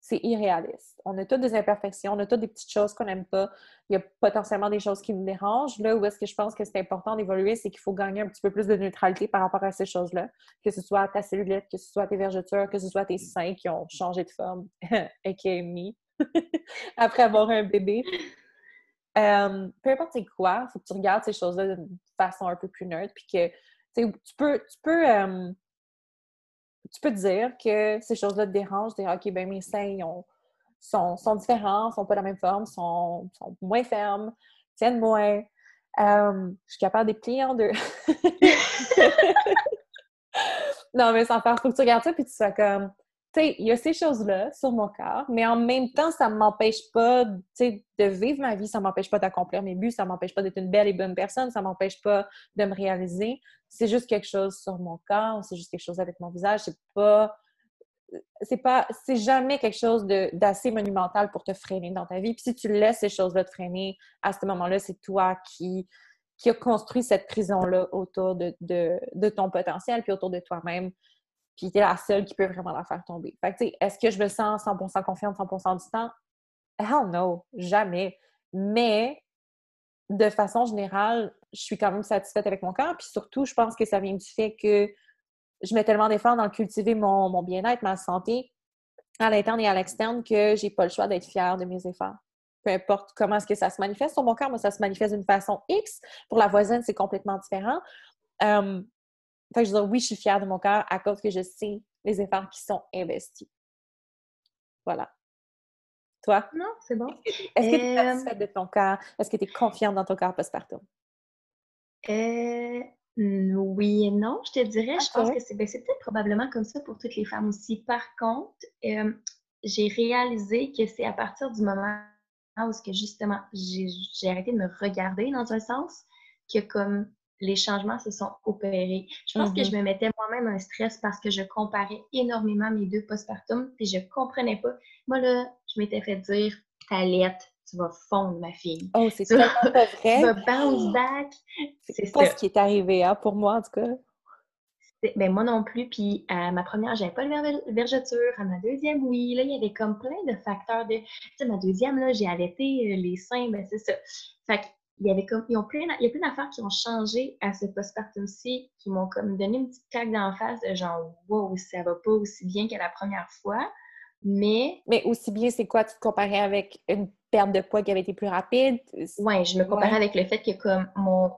C'est irréaliste. On a toutes des imperfections, on a toutes des petites choses qu'on n'aime pas. Il y a potentiellement des choses qui nous dérangent. Là où est-ce que je pense que c'est important d'évoluer, c'est qu'il faut gagner un petit peu plus de neutralité par rapport à ces choses-là. Que ce soit ta cellulite, que ce soit tes vergetures, que ce soit tes seins qui ont changé de forme, a.k.a. me, après avoir un bébé. Peu importe c'est quoi, il faut que tu regardes ces choses-là d'une façon un peu plus neutre. Puis que, tu peux dire que ces choses-là te dérangent, dire « OK, ben mes seins sont différents, sont pas de la même forme, sont moins fermes, tiennent moins. Je suis capable de les plier en deux. » Non, mais sans faire, il faut que tu regardes ça puis tu sois comme... Tu sais, il y a ces choses-là sur mon corps, mais en même temps, ça ne m'empêche pas, tu sais, de vivre ma vie, ça ne m'empêche pas d'accomplir mes buts, ça ne m'empêche pas d'être une belle et bonne personne, ça ne m'empêche pas de me réaliser. C'est juste quelque chose sur mon corps, c'est juste quelque chose avec mon visage, c'est jamais quelque chose d'assez monumental pour te freiner dans ta vie. Puis si tu laisses ces choses-là te freiner, à ce moment-là, c'est toi qui a construit cette prison-là autour de ton potentiel puis autour de toi-même. Puis t'es la seule qui peut vraiment la faire tomber. Fait que tu sais, est-ce que je me sens 100% confiante 100% du temps? Hell no! Jamais! Mais, de façon générale, je suis quand même satisfaite avec mon corps. Puis surtout, je pense que ça vient du fait que je mets tellement d'efforts dans le cultiver mon bien-être, ma santé, à l'interne et à l'externe, que j'ai pas le choix d'être fière de mes efforts. Peu importe comment est-ce que ça se manifeste sur mon corps. Moi, ça se manifeste d'une façon X. Pour la voisine, c'est complètement différent. Fait que je veux dire, oui, je suis fière de mon corps à cause que je sais les efforts qui sont investis. Voilà. Toi? Non, c'est bon. Est-ce que tu es satisfaite de ton corps? Est-ce que tu es confiante dans ton corps postpartum? Oui et non, je te dirais. Okay. Je pense que c'est peut-être probablement comme ça pour toutes les femmes aussi. Par contre, j'ai réalisé que c'est à partir du moment où ce que justement j'ai arrêté de me regarder dans un sens que comme... les changements se sont opérés. Je pense que je me mettais moi-même un stress parce que je comparais énormément mes deux postpartum puis je comprenais pas. Moi, là, je m'étais fait dire « T'allaites, tu vas fondre, ma fille. » Oh, c'est tellement pas vrai! « Tu vas bounce back! » C'est pas ça. Ce qui est arrivé, hein, pour moi, en tout cas. Ben, moi non plus. Puis à ma première, j'avais pas de vergeture. À ma deuxième, oui. Là, il y avait comme plein de facteurs de... Tu sais, ma deuxième, là, j'ai allaité les seins, ben c'est ça. Fait que il y a plein d'affaires qui ont changé à ce postpartum-ci, qui m'ont comme donné une petite claque d'en face de genre « wow, ça va pas aussi bien que la première fois », mais... Mais aussi bien, c'est quoi? Tu te comparais avec une perte de poids qui avait été plus rapide? Oui, je me comparais avec le fait que comme mon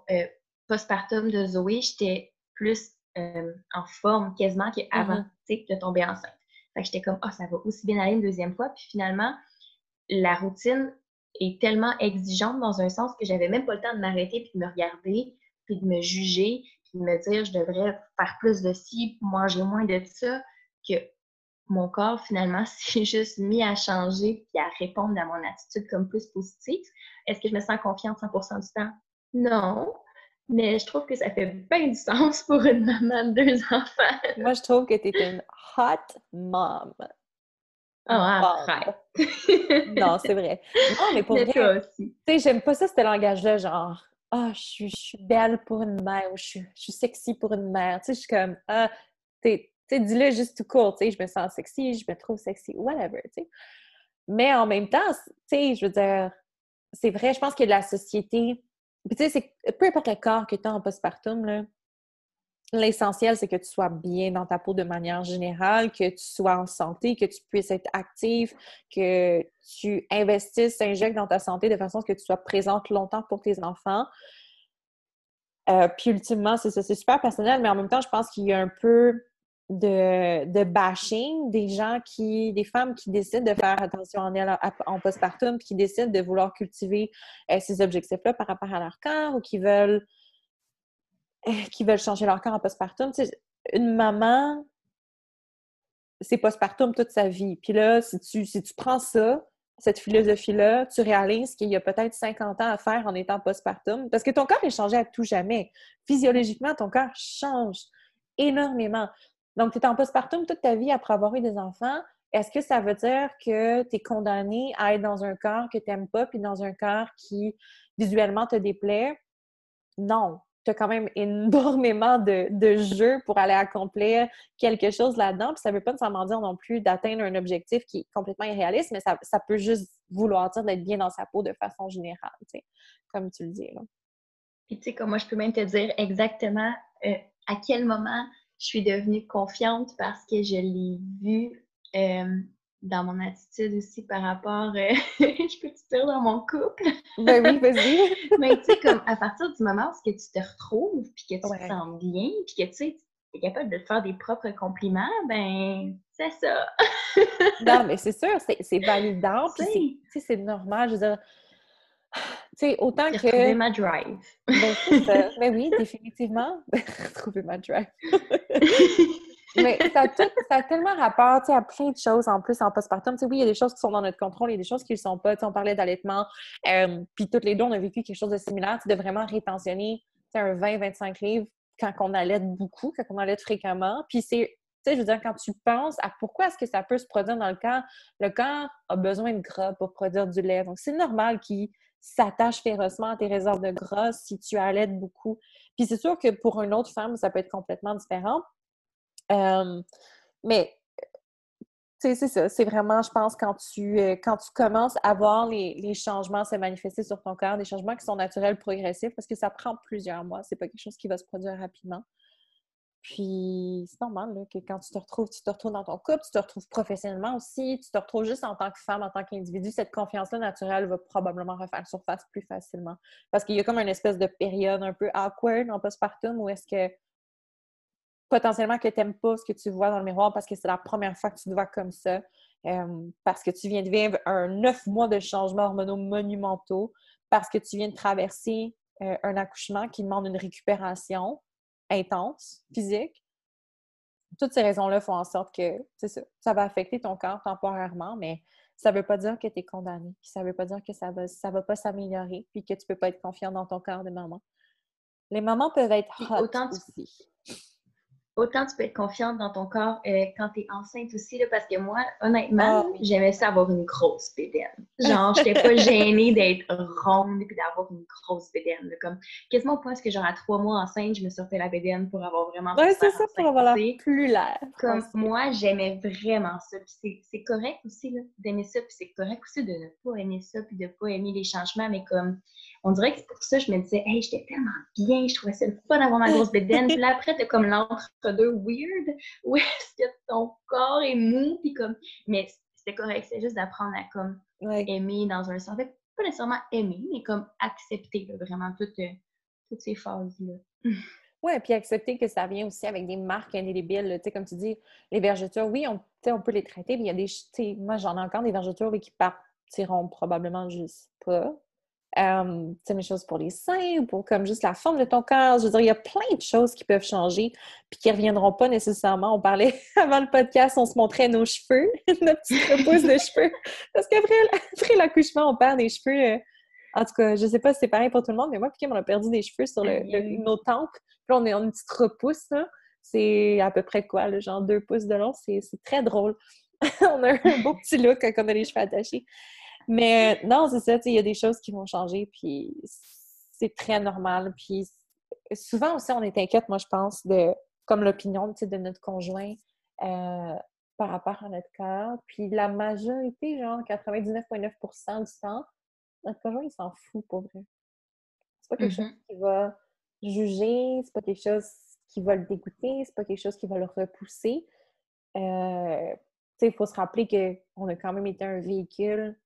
postpartum de Zoé, j'étais plus en forme quasiment qu'avant de tomber enceinte. Fait que j'étais comme « ah, ça va aussi bien aller une deuxième fois », puis finalement, la routine... est tellement exigeante dans un sens que j'avais même pas le temps de m'arrêter puis de me regarder puis de me juger puis de me dire je devrais faire plus de ci, manger moins de ça, que mon corps finalement s'est juste mis à changer puis à répondre à mon attitude comme plus positive. Est-ce que je me sens confiante 100% du temps? Non, mais je trouve que ça fait bien du sens pour une maman de deux enfants. Moi, je trouve que t'es une hot mom. Non, c'est vrai. Non, mais pour vrai, tu sais, j'aime pas ça, ce langage-là, genre « ah, oh, je suis belle pour une mère » ou « je suis sexy pour une mère ». Tu sais, je suis comme « ah, tu sais, dis-le juste tout court, tu sais, je me sens sexy, je me trouve sexy, whatever », tu sais. Mais en même temps, tu sais, je veux dire, c'est vrai, je pense que la société... Puis tu sais, peu importe le corps que tu as en postpartum, là, l'essentiel, c'est que tu sois bien dans ta peau de manière générale, que tu sois en santé, que tu puisses être active, que tu investisses, t'injectes dans ta santé de façon à ce que tu sois présente longtemps pour tes enfants. Puis ultimement, c'est ça, c'est super personnel, mais en même temps, je pense qu'il y a un peu de bashing des gens qui, des femmes qui décident de faire attention en elles en postpartum, puis qui décident de vouloir cultiver ces objectifs-là par rapport à leur corps, ou qui veulent changer leur corps en postpartum. Tu sais, une maman, c'est postpartum toute sa vie. Puis là, si tu prends ça, cette philosophie-là, tu réalises qu'il y a peut-être 50 ans à faire en étant postpartum. Parce que ton corps est changé à tout jamais. Physiologiquement, ton corps change énormément. Donc, tu es en postpartum toute ta vie après avoir eu des enfants. Est-ce que ça veut dire que tu es condamné à être dans un corps que tu n'aimes pas puis dans un corps qui, visuellement, te déplaît? Non. Tu as quand même énormément de jeux pour aller accomplir quelque chose là-dedans. Puis ça ne veut pas nécessairement dire non plus d'atteindre un objectif qui est complètement irréaliste, mais ça peut juste vouloir dire d'être bien dans sa peau de façon générale, tu sais, comme tu le dis. Là. Puis tu sais, comme moi, je peux même te dire exactement à quel moment je suis devenue confiante parce que je l'ai vu dans mon attitude aussi par rapport... je peux te dire dans mon couple? Ben oui, vas-y! Mais tu sais, comme à partir du moment où tu te retrouves, puis que tu te sens bien, puis que tu sais, tu es capable de te faire des propres compliments, ben c'est ça! Non, mais c'est sûr, c'est validant, puis c'est normal, je veux dire... Tu sais, autant que... Retrouver ma drive. Ben, c'est ça. Mais oui, définitivement. Retrouver ma drive. Mais ça a tellement rapport, tu sais, à plein de choses en plus en postpartum. Tu sais, oui, il y a des choses qui sont dans notre contrôle, il y a des choses qui ne le sont pas. Tu sais, on parlait d'allaitement, puis toutes les deux, on a vécu quelque chose de similaire, tu sais, de vraiment rétentionner, tu sais, un 20-25 livres quand on allaite beaucoup, quand on allaite fréquemment. Puis c'est... Tu sais, je veux dire, quand tu penses à pourquoi est-ce que ça peut se produire dans le corps a besoin de gras pour produire du lait. Donc, c'est normal qu'il s'attache férocement à tes réserves de gras si tu allaites beaucoup. Puis c'est sûr que pour une autre femme, ça peut être complètement différent. Mais, tu sais, c'est ça. C'est vraiment, je pense, quand tu commences à voir les changements se manifester sur ton corps, des changements qui sont naturels, progressifs, parce que ça prend plusieurs mois. C'est pas quelque chose qui va se produire rapidement. Puis c'est normal là, que quand tu te retrouves dans ton couple, tu te retrouves professionnellement aussi, tu te retrouves juste en tant que femme, en tant qu'individu, cette confiance-là naturelle va probablement refaire surface plus facilement. Parce qu'il y a comme une espèce de période un peu awkward en postpartum où est-ce que potentiellement que t'aimes pas ce que tu vois dans le miroir parce que c'est la première fois que tu te vois comme ça, parce que tu viens de vivre un 9 mois de changements hormonaux monumentaux, parce que tu viens de traverser un accouchement qui demande une récupération intense, physique. Toutes ces raisons-là font en sorte que, c'est ça, ça va affecter ton corps temporairement, mais ça ne veut pas dire que tu es condamné, ça ne veut pas dire que ça va pas s'améliorer, puis que tu peux pas être confiant dans ton corps de maman. Les mamans peuvent être hot aussi. Autant tu peux être confiante dans ton corps quand t'es enceinte aussi, là, parce que moi, honnêtement, j'aimais ça avoir une grosse bédaine. Genre, j'étais pas gênée d'être ronde et d'avoir une grosse bédaine. Là, comme, quasiment au point que genre à 3 mois enceinte, je me sortais la bédaine pour avoir vraiment... Oui, c'est ça, pour avoir plus l'air. Comme moi, j'aimais vraiment ça. Puis c'est correct aussi là, d'aimer ça, puis c'est correct aussi de ne pas aimer ça, puis de ne pas aimer les changements, mais comme... On dirait que c'est pour ça que je me disais, hey, j'étais tellement bien, je trouvais ça le fun d'avoir ma grosse bédaine. Puis là, après, t'as comme l'entre-deux weird, où est-ce que ton corps est mou, puis comme. Mais c'était correct, c'est juste d'apprendre à comme aimer dans un sens. En fait, pas nécessairement aimer, mais comme accepter là, vraiment toutes ces phases-là. Oui, puis accepter que ça vient aussi avec des marques indélébiles. Tu sais, comme tu dis, les vergetures, oui, on peut les traiter, mais il y a des. Tu sais, moi, j'en ai encore des vergetures qui partiront probablement juste pas. Tu sais, mes choses pour les seins, pour comme juste la forme de ton corps. Je veux dire, il y a plein de choses qui peuvent changer puis qui ne reviendront pas nécessairement. On parlait avant le podcast, on se montrait nos cheveux, notre petite repousse de cheveux. Parce qu'après l'accouchement, on perd des cheveux. En tout cas, je ne sais pas si c'est pareil pour tout le monde, mais moi, Kim, on a perdu des cheveux sur nos tempes. Puis on est en une petite repousse, là. C'est à peu près quoi, le genre 2 pouces de long. C'est très drôle. On a un beau petit look quand on a les cheveux attachés. Mais non, c'est ça, tu sais, il y a des choses qui vont changer, puis c'est très normal. Puis souvent aussi, on est inquiète, moi, je pense, de comme l'opinion, tu sais, de notre conjoint par rapport à notre corps. Puis la majorité, genre 99,9% du temps, notre conjoint, il s'en fout pour vrai. C'est pas quelque chose qui va juger, c'est pas quelque chose qui va le dégoûter, c'est pas quelque chose qui va le repousser. Tu sais, il faut se rappeler qu'on a quand même été un véhicule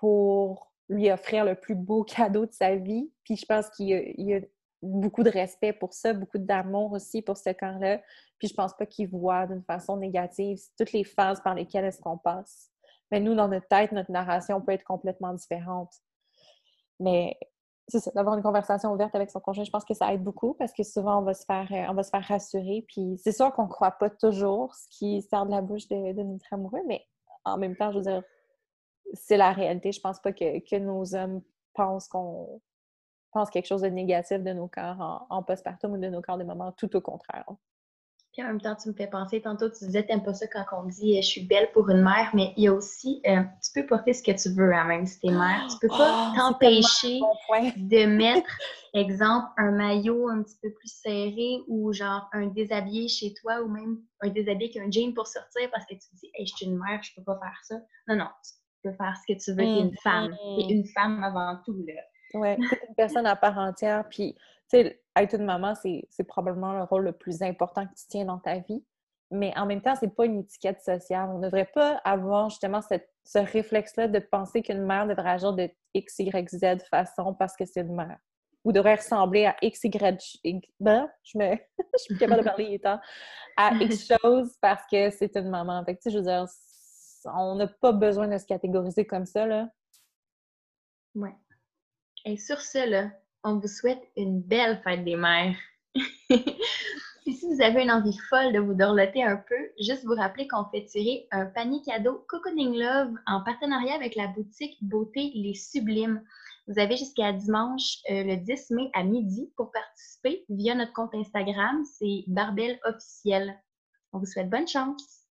pour lui offrir le plus beau cadeau de sa vie. Puis je pense qu'il y a beaucoup de respect pour ça, beaucoup d'amour aussi pour ce corps-là. Puis je pense pas qu'il voit d'une façon négative toutes les phases par lesquelles est-ce qu'on passe. Mais nous, dans notre tête, notre narration peut être complètement différente. Mais c'est ça, d'avoir une conversation ouverte avec son conjoint, je pense que ça aide beaucoup parce que souvent, on va se faire rassurer. Puis c'est sûr qu'on ne croit pas toujours ce qui sort de la bouche de notre amoureux, mais en même temps, je veux dire, c'est la réalité. Je pense pas que nos hommes pensent quelque chose de négatif de nos corps en postpartum ou de nos corps de maman, tout au contraire. Puis en même temps, tu me fais penser, tantôt tu disais, t'aimes pas ça quand on dit « je suis belle pour une mère », mais il y a aussi, tu peux porter ce que tu veux, hein, même si t'es mère. Tu peux pas t'empêcher de mettre, exemple, un maillot un petit peu plus serré ou genre un déshabillé chez toi ou même un déshabillé qu'un jean pour sortir parce que tu te dis « je suis une mère, je peux pas faire ça ». Non, non, tu peux faire ce que tu veux, t'es une femme. T'es une femme avant tout, là. Oui, t'es une personne à part entière, puis tu sais, être une maman, c'est probablement le rôle le plus important que tu tiens dans ta vie, mais en même temps, c'est pas une étiquette sociale. On ne devrait pas avoir justement ce réflexe-là de penser qu'une mère devrait agir de X, Y, Z façon parce que c'est une mère, ou devrait ressembler à X, Y, ben, je suis capable de parler, il est temps, à X chose parce que c'est une maman. Fait que tu sais, je veux dire, on n'a pas besoin de se catégoriser comme ça, là. Oui. Et sur ce, là, on vous souhaite une belle fête des mères. Puis si vous avez une envie folle de vous dorloter un peu, juste vous rappeler qu'on fait tirer un panier cadeau Cocooning Love en partenariat avec la boutique Beauté les Sublimes. Vous avez jusqu'à dimanche le 10 mai à midi pour participer via notre compte Instagram, c'est Barbelle officiel. On vous souhaite bonne chance!